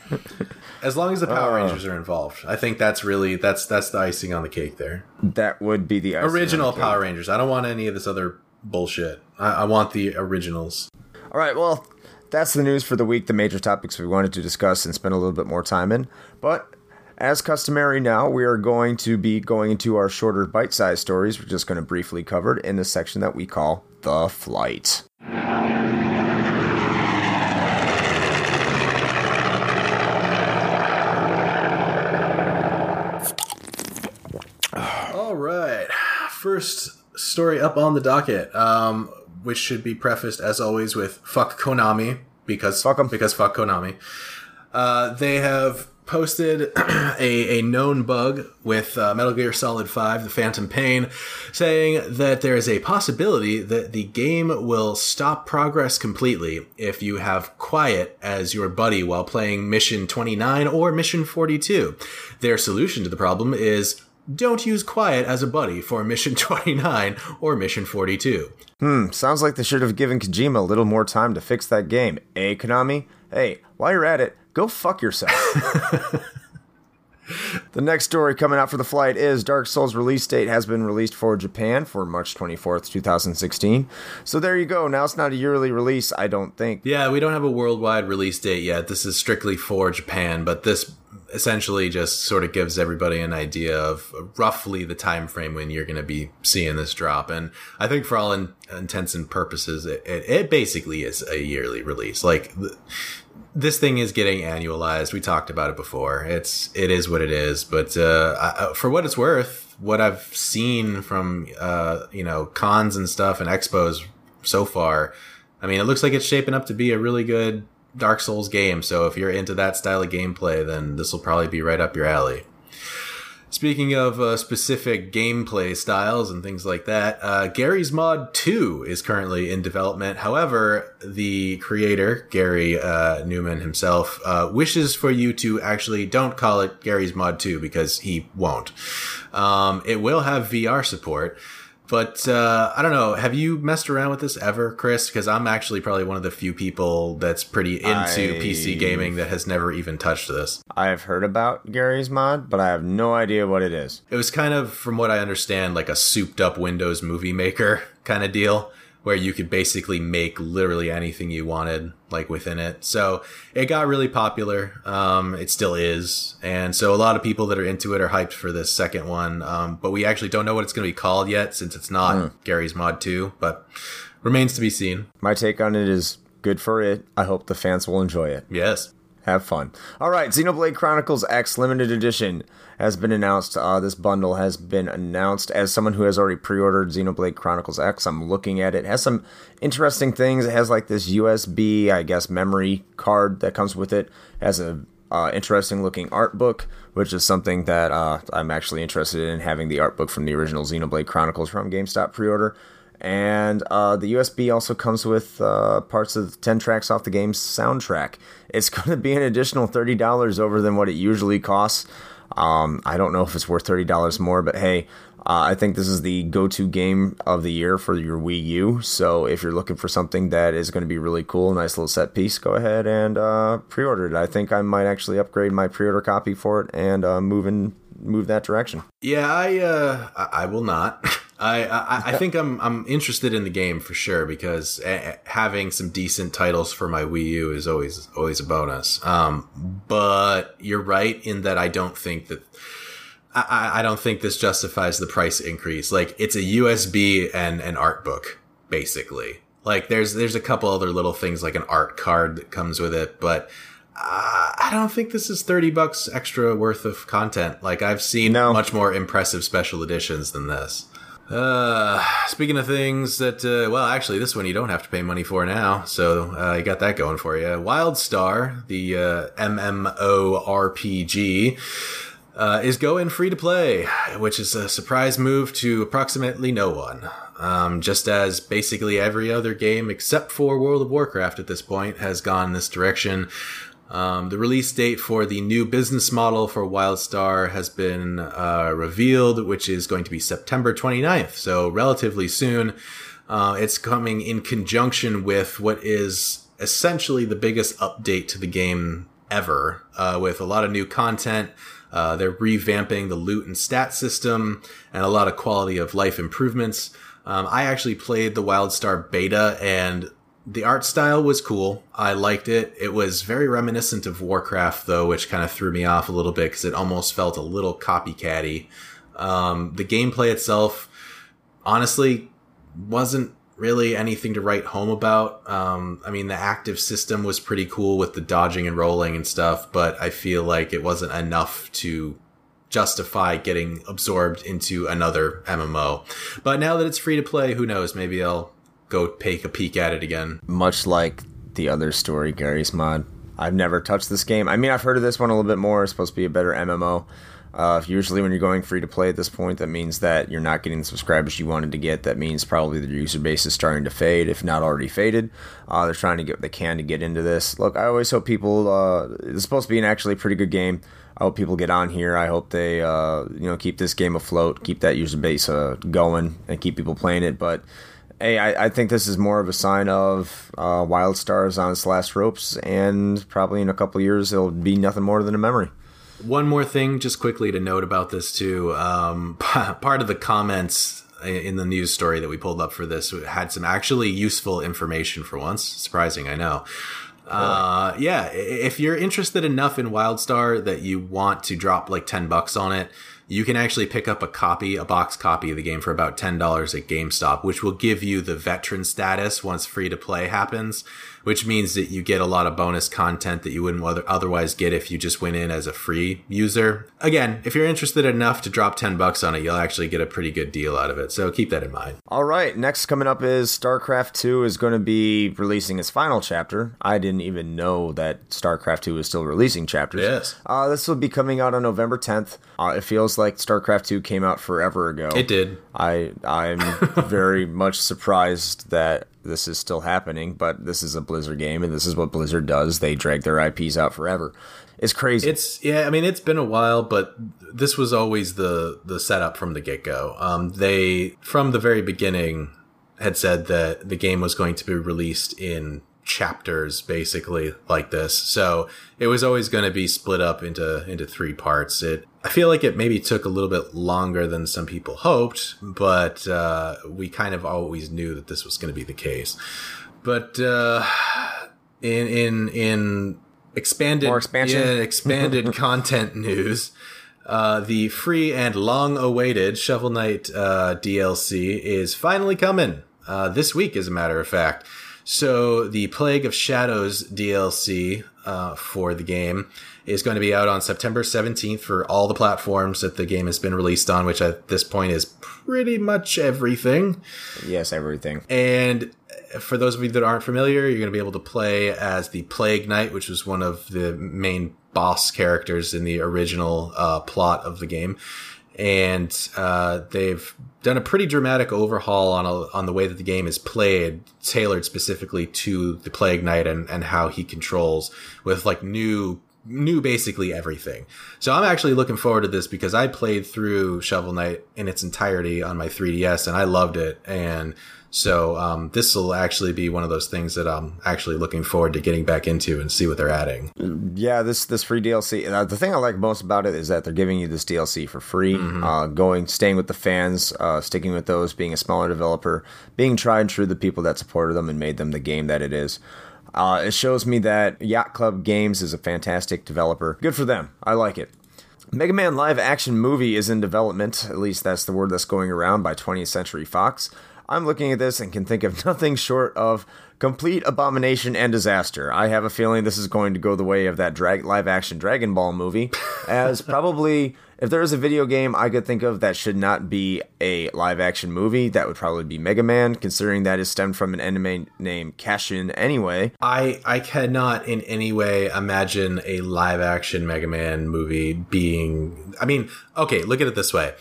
As long as the Power uh, Rangers are involved, I think that's really that's that's the icing on the cake there. That would be the icing original on the cake. Power Rangers. I don't want any of this other bullshit. I, I want the originals. All right, well, that's the news for the week. The major topics we wanted to discuss and spend a little bit more time in. But as customary, now we are going to be going into our shorter bite-sized stories. We're just going to briefly cover it in a section that we call the flight. First story up on the docket, um, which should be prefaced as always with fuck Konami because fuck 'em. because fuck Konami. Uh, they have posted a, a known bug with uh, Metal Gear Solid five: The Phantom Pain, saying that there is a possibility that the game will stop progress completely if you have Quiet as your buddy while playing Mission twenty-nine or Mission forty-two. Their solution to the problem is don't use Quiet as a buddy for Mission twenty-nine or Mission forty-two. Hmm, sounds like they should have given Kojima a little more time to fix that game, eh, Konami? Hey, while you're at it, go fuck yourself. The next story coming out for the flight is Dark Souls release date has been released for Japan for March twenty-fourth, two thousand sixteen. So there you go. Now it's not a yearly release, I don't think. Yeah, we don't have a worldwide release date yet. This is strictly for Japan, but this essentially just sort of gives everybody an idea of roughly the time frame when you're going to be seeing this drop. And I think for all in, intents and purposes, it, it, it basically is a yearly release. Like th- this thing is getting annualized. We talked about it before. It's, it is what it is, but, uh, I, for what it's worth, what I've seen from, uh, you know, cons and stuff and expos so far, I mean, it looks like it's shaping up to be a really good Dark Souls game, so if you're into that style of gameplay, then this will probably be right up your alley. Speaking of uh, specific gameplay styles and things like that, uh, Gary's Mod two is currently in development. However, the creator, Gary uh, Newman himself, uh, wishes for you to actually don't call it Gary's Mod two because he won't. Um, it will have V R support. But uh, I don't know. Have you messed around with this ever, Chris? Because I'm actually probably one of the few people that's pretty into I've, P C gaming that has never even touched this. I've heard about Gary's Mod, but I have no idea what it is. It was kind of, from what I understand, like a souped-up Windows Movie Maker kind of deal, where you could basically make literally anything you wanted, like within it. So it got really popular. Um, it still is. And so a lot of people that are into it are hyped for this second one. Um, but we actually don't know what it's going to be called yet since it's not mm. Gary's Mod two, but remains to be seen. My take on it is good for it. I hope the fans will enjoy it. Yes. Have fun. All right, Xenoblade Chronicles X Limited Edition has been announced. Uh, this bundle has been announced. As someone who has already pre-ordered Xenoblade Chronicles X, I'm looking at it. It has some interesting things. It has like this U S B, I guess, memory card that comes with it. It has a uh, interesting looking art book, which is something that uh, I'm actually interested in, having the art book from the original Xenoblade Chronicles from GameStop pre-order. And uh, the U S B also comes with uh, parts of ten tracks off the game's soundtrack. It's going to be an additional thirty dollars over than what it usually costs. Um, I don't know if it's worth thirty dollars more, but hey, uh, I think this is the go-to game of the year for your Wii U. So if you're looking for something that is going to be really cool, nice little set piece, go ahead and uh, pre-order it. I think I might actually upgrade my pre-order copy for it and uh, move in, move that direction. Yeah, I uh, I will not. I, I, I think I'm I'm interested in the game for sure, because a, having some decent titles for my Wii U is always always a bonus. Um, but you're right in that I don't think that I, I don't think this justifies the price increase. Like, it's a U S B and an art book, basically. Like, there's there's a couple other little things like an art card that comes with it, but Uh, I don't think this is thirty bucks extra worth of content. Like, I've seen no. much more impressive special editions than this. Uh, speaking of things that, uh, well, actually, this one you don't have to pay money for now. So uh, you got that going for you. WildStar, the uh, MMORPG, uh, is going free to play, which is a surprise move to approximately no one. Um, just as basically every other game except for World of Warcraft at this point has gone this direction. Um, the release date for the new business model for WildStar has been uh, revealed, which is going to be September twenty-ninth, so relatively soon. Uh, it's coming in conjunction with what is essentially the biggest update to the game ever, uh, with a lot of new content. Uh, they're revamping the loot and stat system and a lot of quality of life improvements. Um, I actually played the WildStar beta, and the art style was cool. I liked it. It was very reminiscent of Warcraft, though, which kind of threw me off a little bit because it almost felt a little copycatty. Um, the gameplay itself, honestly, wasn't really anything to write home about. Um, I mean, the active system was pretty cool with the dodging and rolling and stuff, but I feel like it wasn't enough to justify getting absorbed into another M M O. But now that it's free to play, who knows? Maybe I'll go take a peek at it again. Much like the other story, Gary's Mod, I've never touched this game. I mean, I've heard of this one a little bit more. It's supposed to be a better M M O. Uh, usually when you're going free to play at this point, that means that you're not getting the subscribers you wanted to get. That means probably the user base is starting to fade, if not already faded. Uh, they're trying to get what they can to get into this. Look, I always hope people, uh, it's supposed to be an actually pretty good game. I hope people get on here. I hope they, uh, you know, keep this game afloat, keep that user base uh, going, and keep people playing it. But hey, I, I think this is more of a sign of uh, WildStar's on its last ropes, and probably in a couple of years it'll be nothing more than a memory. One more thing, just quickly to note about this too. Um, part of the comments in the news story that we pulled up for this had some actually useful information for once. Surprising, I know. Uh, yeah, if you're interested enough in WildStar that you want to drop like ten bucks on it, you can actually pick up a copy, a box copy of the game for about ten dollars at GameStop, which will give you the veteran status once free-to-play happens, which means that you get a lot of bonus content that you wouldn't otherwise get if you just went in as a free user. Again, if you're interested enough to drop ten bucks on it, you'll actually get a pretty good deal out of it, so keep that in mind. All right, next coming up is StarCraft two is going to be releasing its final chapter. I didn't even know that StarCraft two is still releasing chapters. Yes. Uh, this will be coming out on November tenth. Uh, it feels like like StarCraft two came out forever ago. It did. I, I'm very much surprised that this is still happening, but this is a Blizzard game, and this is what Blizzard does. They drag their I Ps out forever. It's crazy. It's yeah, I mean, it's been a while, but this was always the, the setup from the get-go. Um, they, from the very beginning, had said that the game was going to be released in chapters, basically, like this. So it was always going to be split up into into three parts. It I feel like it maybe took a little bit longer than some people hoped, but uh, we kind of always knew that this was going to be the case. But uh, in in in expanded More expansion. Yeah, expanded content news, uh, the free and long-awaited Shovel Knight uh, D L C is finally coming uh, this week, as a matter of fact. So the Plague of Shadows D L C uh, for the game is going to be out on September seventeenth for all the platforms that the game has been released on, which at this point is pretty much everything. Yes, everything. And for those of you that aren't familiar, you're going to be able to play as the Plague Knight, which was one of the main boss characters in the original uh, plot of the game. And uh, they've done a pretty dramatic overhaul on a, on the way that the game is played, tailored specifically to the Plague Knight and, and how he controls, with like new new basically everything. So I'm actually looking forward to this because I played through Shovel Knight in its entirety on my three D S and I loved it. And so um, this will actually be one of those things that I'm actually looking forward to getting back into and see what they're adding. Yeah, this this free D L C. Uh, the thing I like most about it is that they're giving you this D L C for free. Mm-hmm. Uh, going, staying with the fans, uh, sticking with those, being a smaller developer, being tried and true to the people that supported them and made them the game that it is. Uh, it shows me that Yacht Club Games is a fantastic developer. Good for them. I like it. Mega Man live action movie is in development. At least that's the word that's going around by twentieth Century Fox. I'm looking at this and can think of nothing short of complete abomination and disaster. I have a feeling this is going to go the way of that drag- live action Dragon Ball movie, as probably if there is a video game I could think of that should not be a live action movie, that would probably be Mega Man, considering that is stemmed from an anime named Cashin anyway. I, I cannot in any way imagine a live action Mega Man movie being, I mean, okay, look at it this way.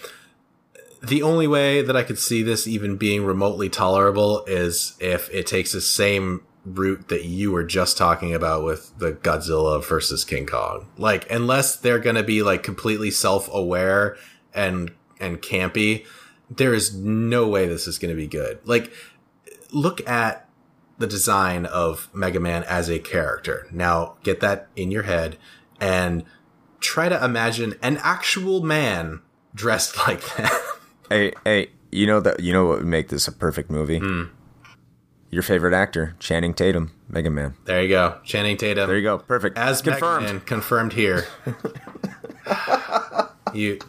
The only way that I could see this even being remotely tolerable is if it takes the same route that you were just talking about with the Godzilla versus King Kong. Like, unless they're going to be like completely self-aware and and campy, there is no way this is going to be good. Like, look at the design of Mega Man as a character. Now, get that in your head and try to imagine an actual man dressed like that. Hey, hey! You know that you know what would make this a perfect movie? Mm. Your favorite actor, Channing Tatum, Mega Man. There you go, Channing Tatum. There you go, perfect. As confirmed, Mega Man, confirmed here. you,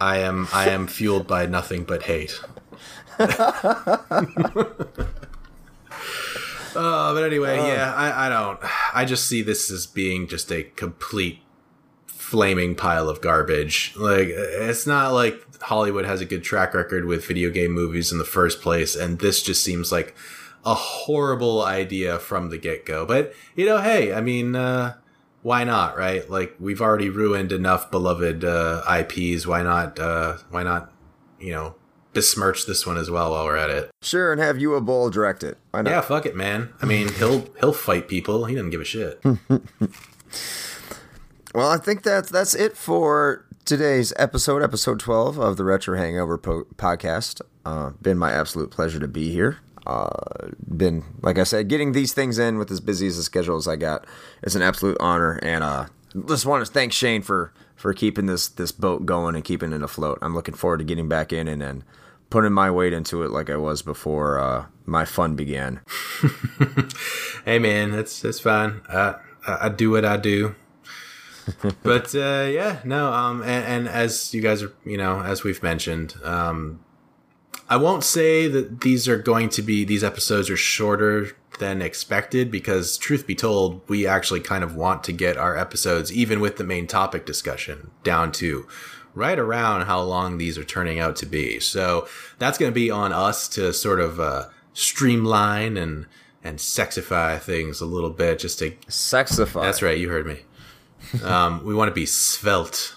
I am, I am fueled by nothing but hate. Oh, but anyway, uh, yeah, I, I don't. I just see this as being just a complete flaming pile of garbage. Like, it's not like Hollywood has a good track record with video game movies in the first place, and this just seems like a horrible idea from the get-go. But, you know, hey, I mean, uh, why not, right? Like, we've already ruined enough beloved uh, I Ps. Why not, uh, why not, you know, besmirch this one as well while we're at it? Sure, and have you a bull direct it. Why not? Yeah, fuck it, man. I mean, he'll he'll fight people. He doesn't give a shit. Well, I think that's, that's it for today's episode, episode twelve of the Retro Hangover po- podcast. Uh, been my absolute pleasure to be here. Uh, been, like I said, getting these things in with as busy as the schedule as I got. It's an absolute honor, and uh, just want to thank Shane for, for keeping this, this boat going and keeping it afloat. I'm looking forward to getting back in and then putting my weight into it like I was before uh, my fun began. Hey, man, that's, that's fine. I, I, I do what I do. But uh, yeah, no, um, and, and as you guys are, you know, as we've mentioned, um, I won't say that these are going to be, these episodes are shorter than expected because, truth be told, we actually kind of want to get our episodes, even with the main topic discussion, down to right around how long these are turning out to be. So that's going to be on us to sort of uh, streamline and, and sexify things a little bit, just to sexify. That's right. You heard me. um, we want to be svelte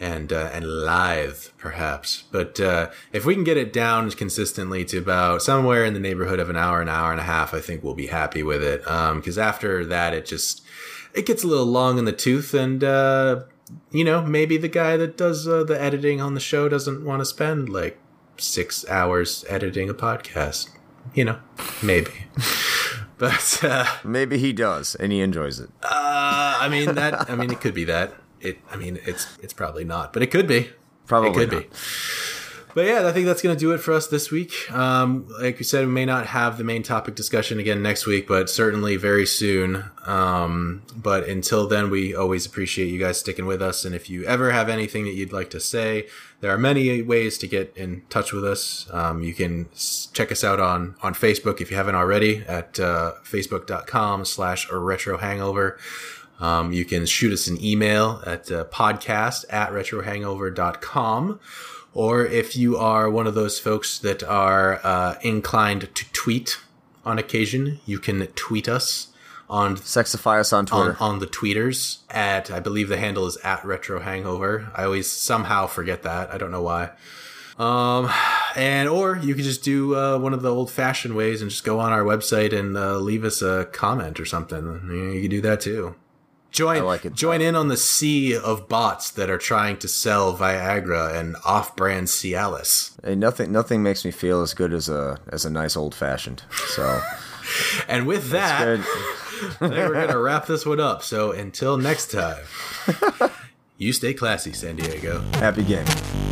and uh, and lithe, perhaps. But uh, if we can get it down consistently to about somewhere in the neighborhood of an hour, an hour and a half, I think we'll be happy with it. Because um, after that, it just it gets a little long in the tooth. And, uh, you know, maybe the guy that does uh, the editing on the show doesn't want to spend like six hours editing a podcast. You know, maybe. But uh, maybe he does, and he enjoys it. Uh, I mean that. I mean, it could be that. It. I mean, it's it's probably not, but it could be. Probably it could not. be. But yeah, I think that's going to do it for us this week. Um, like we said, we may not have the main topic discussion again next week, but certainly very soon. Um, but until then, we always appreciate you guys sticking with us. And if you ever have anything that you'd like to say, there are many ways to get in touch with us. Um, you can check us out on, on Facebook if you haven't already at uh, facebook.com slash retrohangover. Um, you can shoot us an email at uh, podcast at retrohangover.com. Or if you are one of those folks that are uh, inclined to tweet on occasion, you can tweet us on Sexify us on Twitter. On, on the tweeters at, I believe the handle is at Retro Hangover. I always somehow forget that. I don't know why. Um, and or you can just do uh, one of the old fashioned ways and just go on our website and uh, leave us a comment or something. You can do that too. Join like join in on the sea of bots that are trying to sell Viagra and off-brand Cialis. Hey, nothing nothing makes me feel as good as a as a nice old-fashioned. So, and with that, I think we're gonna wrap this one up. So until next time, you stay classy, San Diego. Happy game.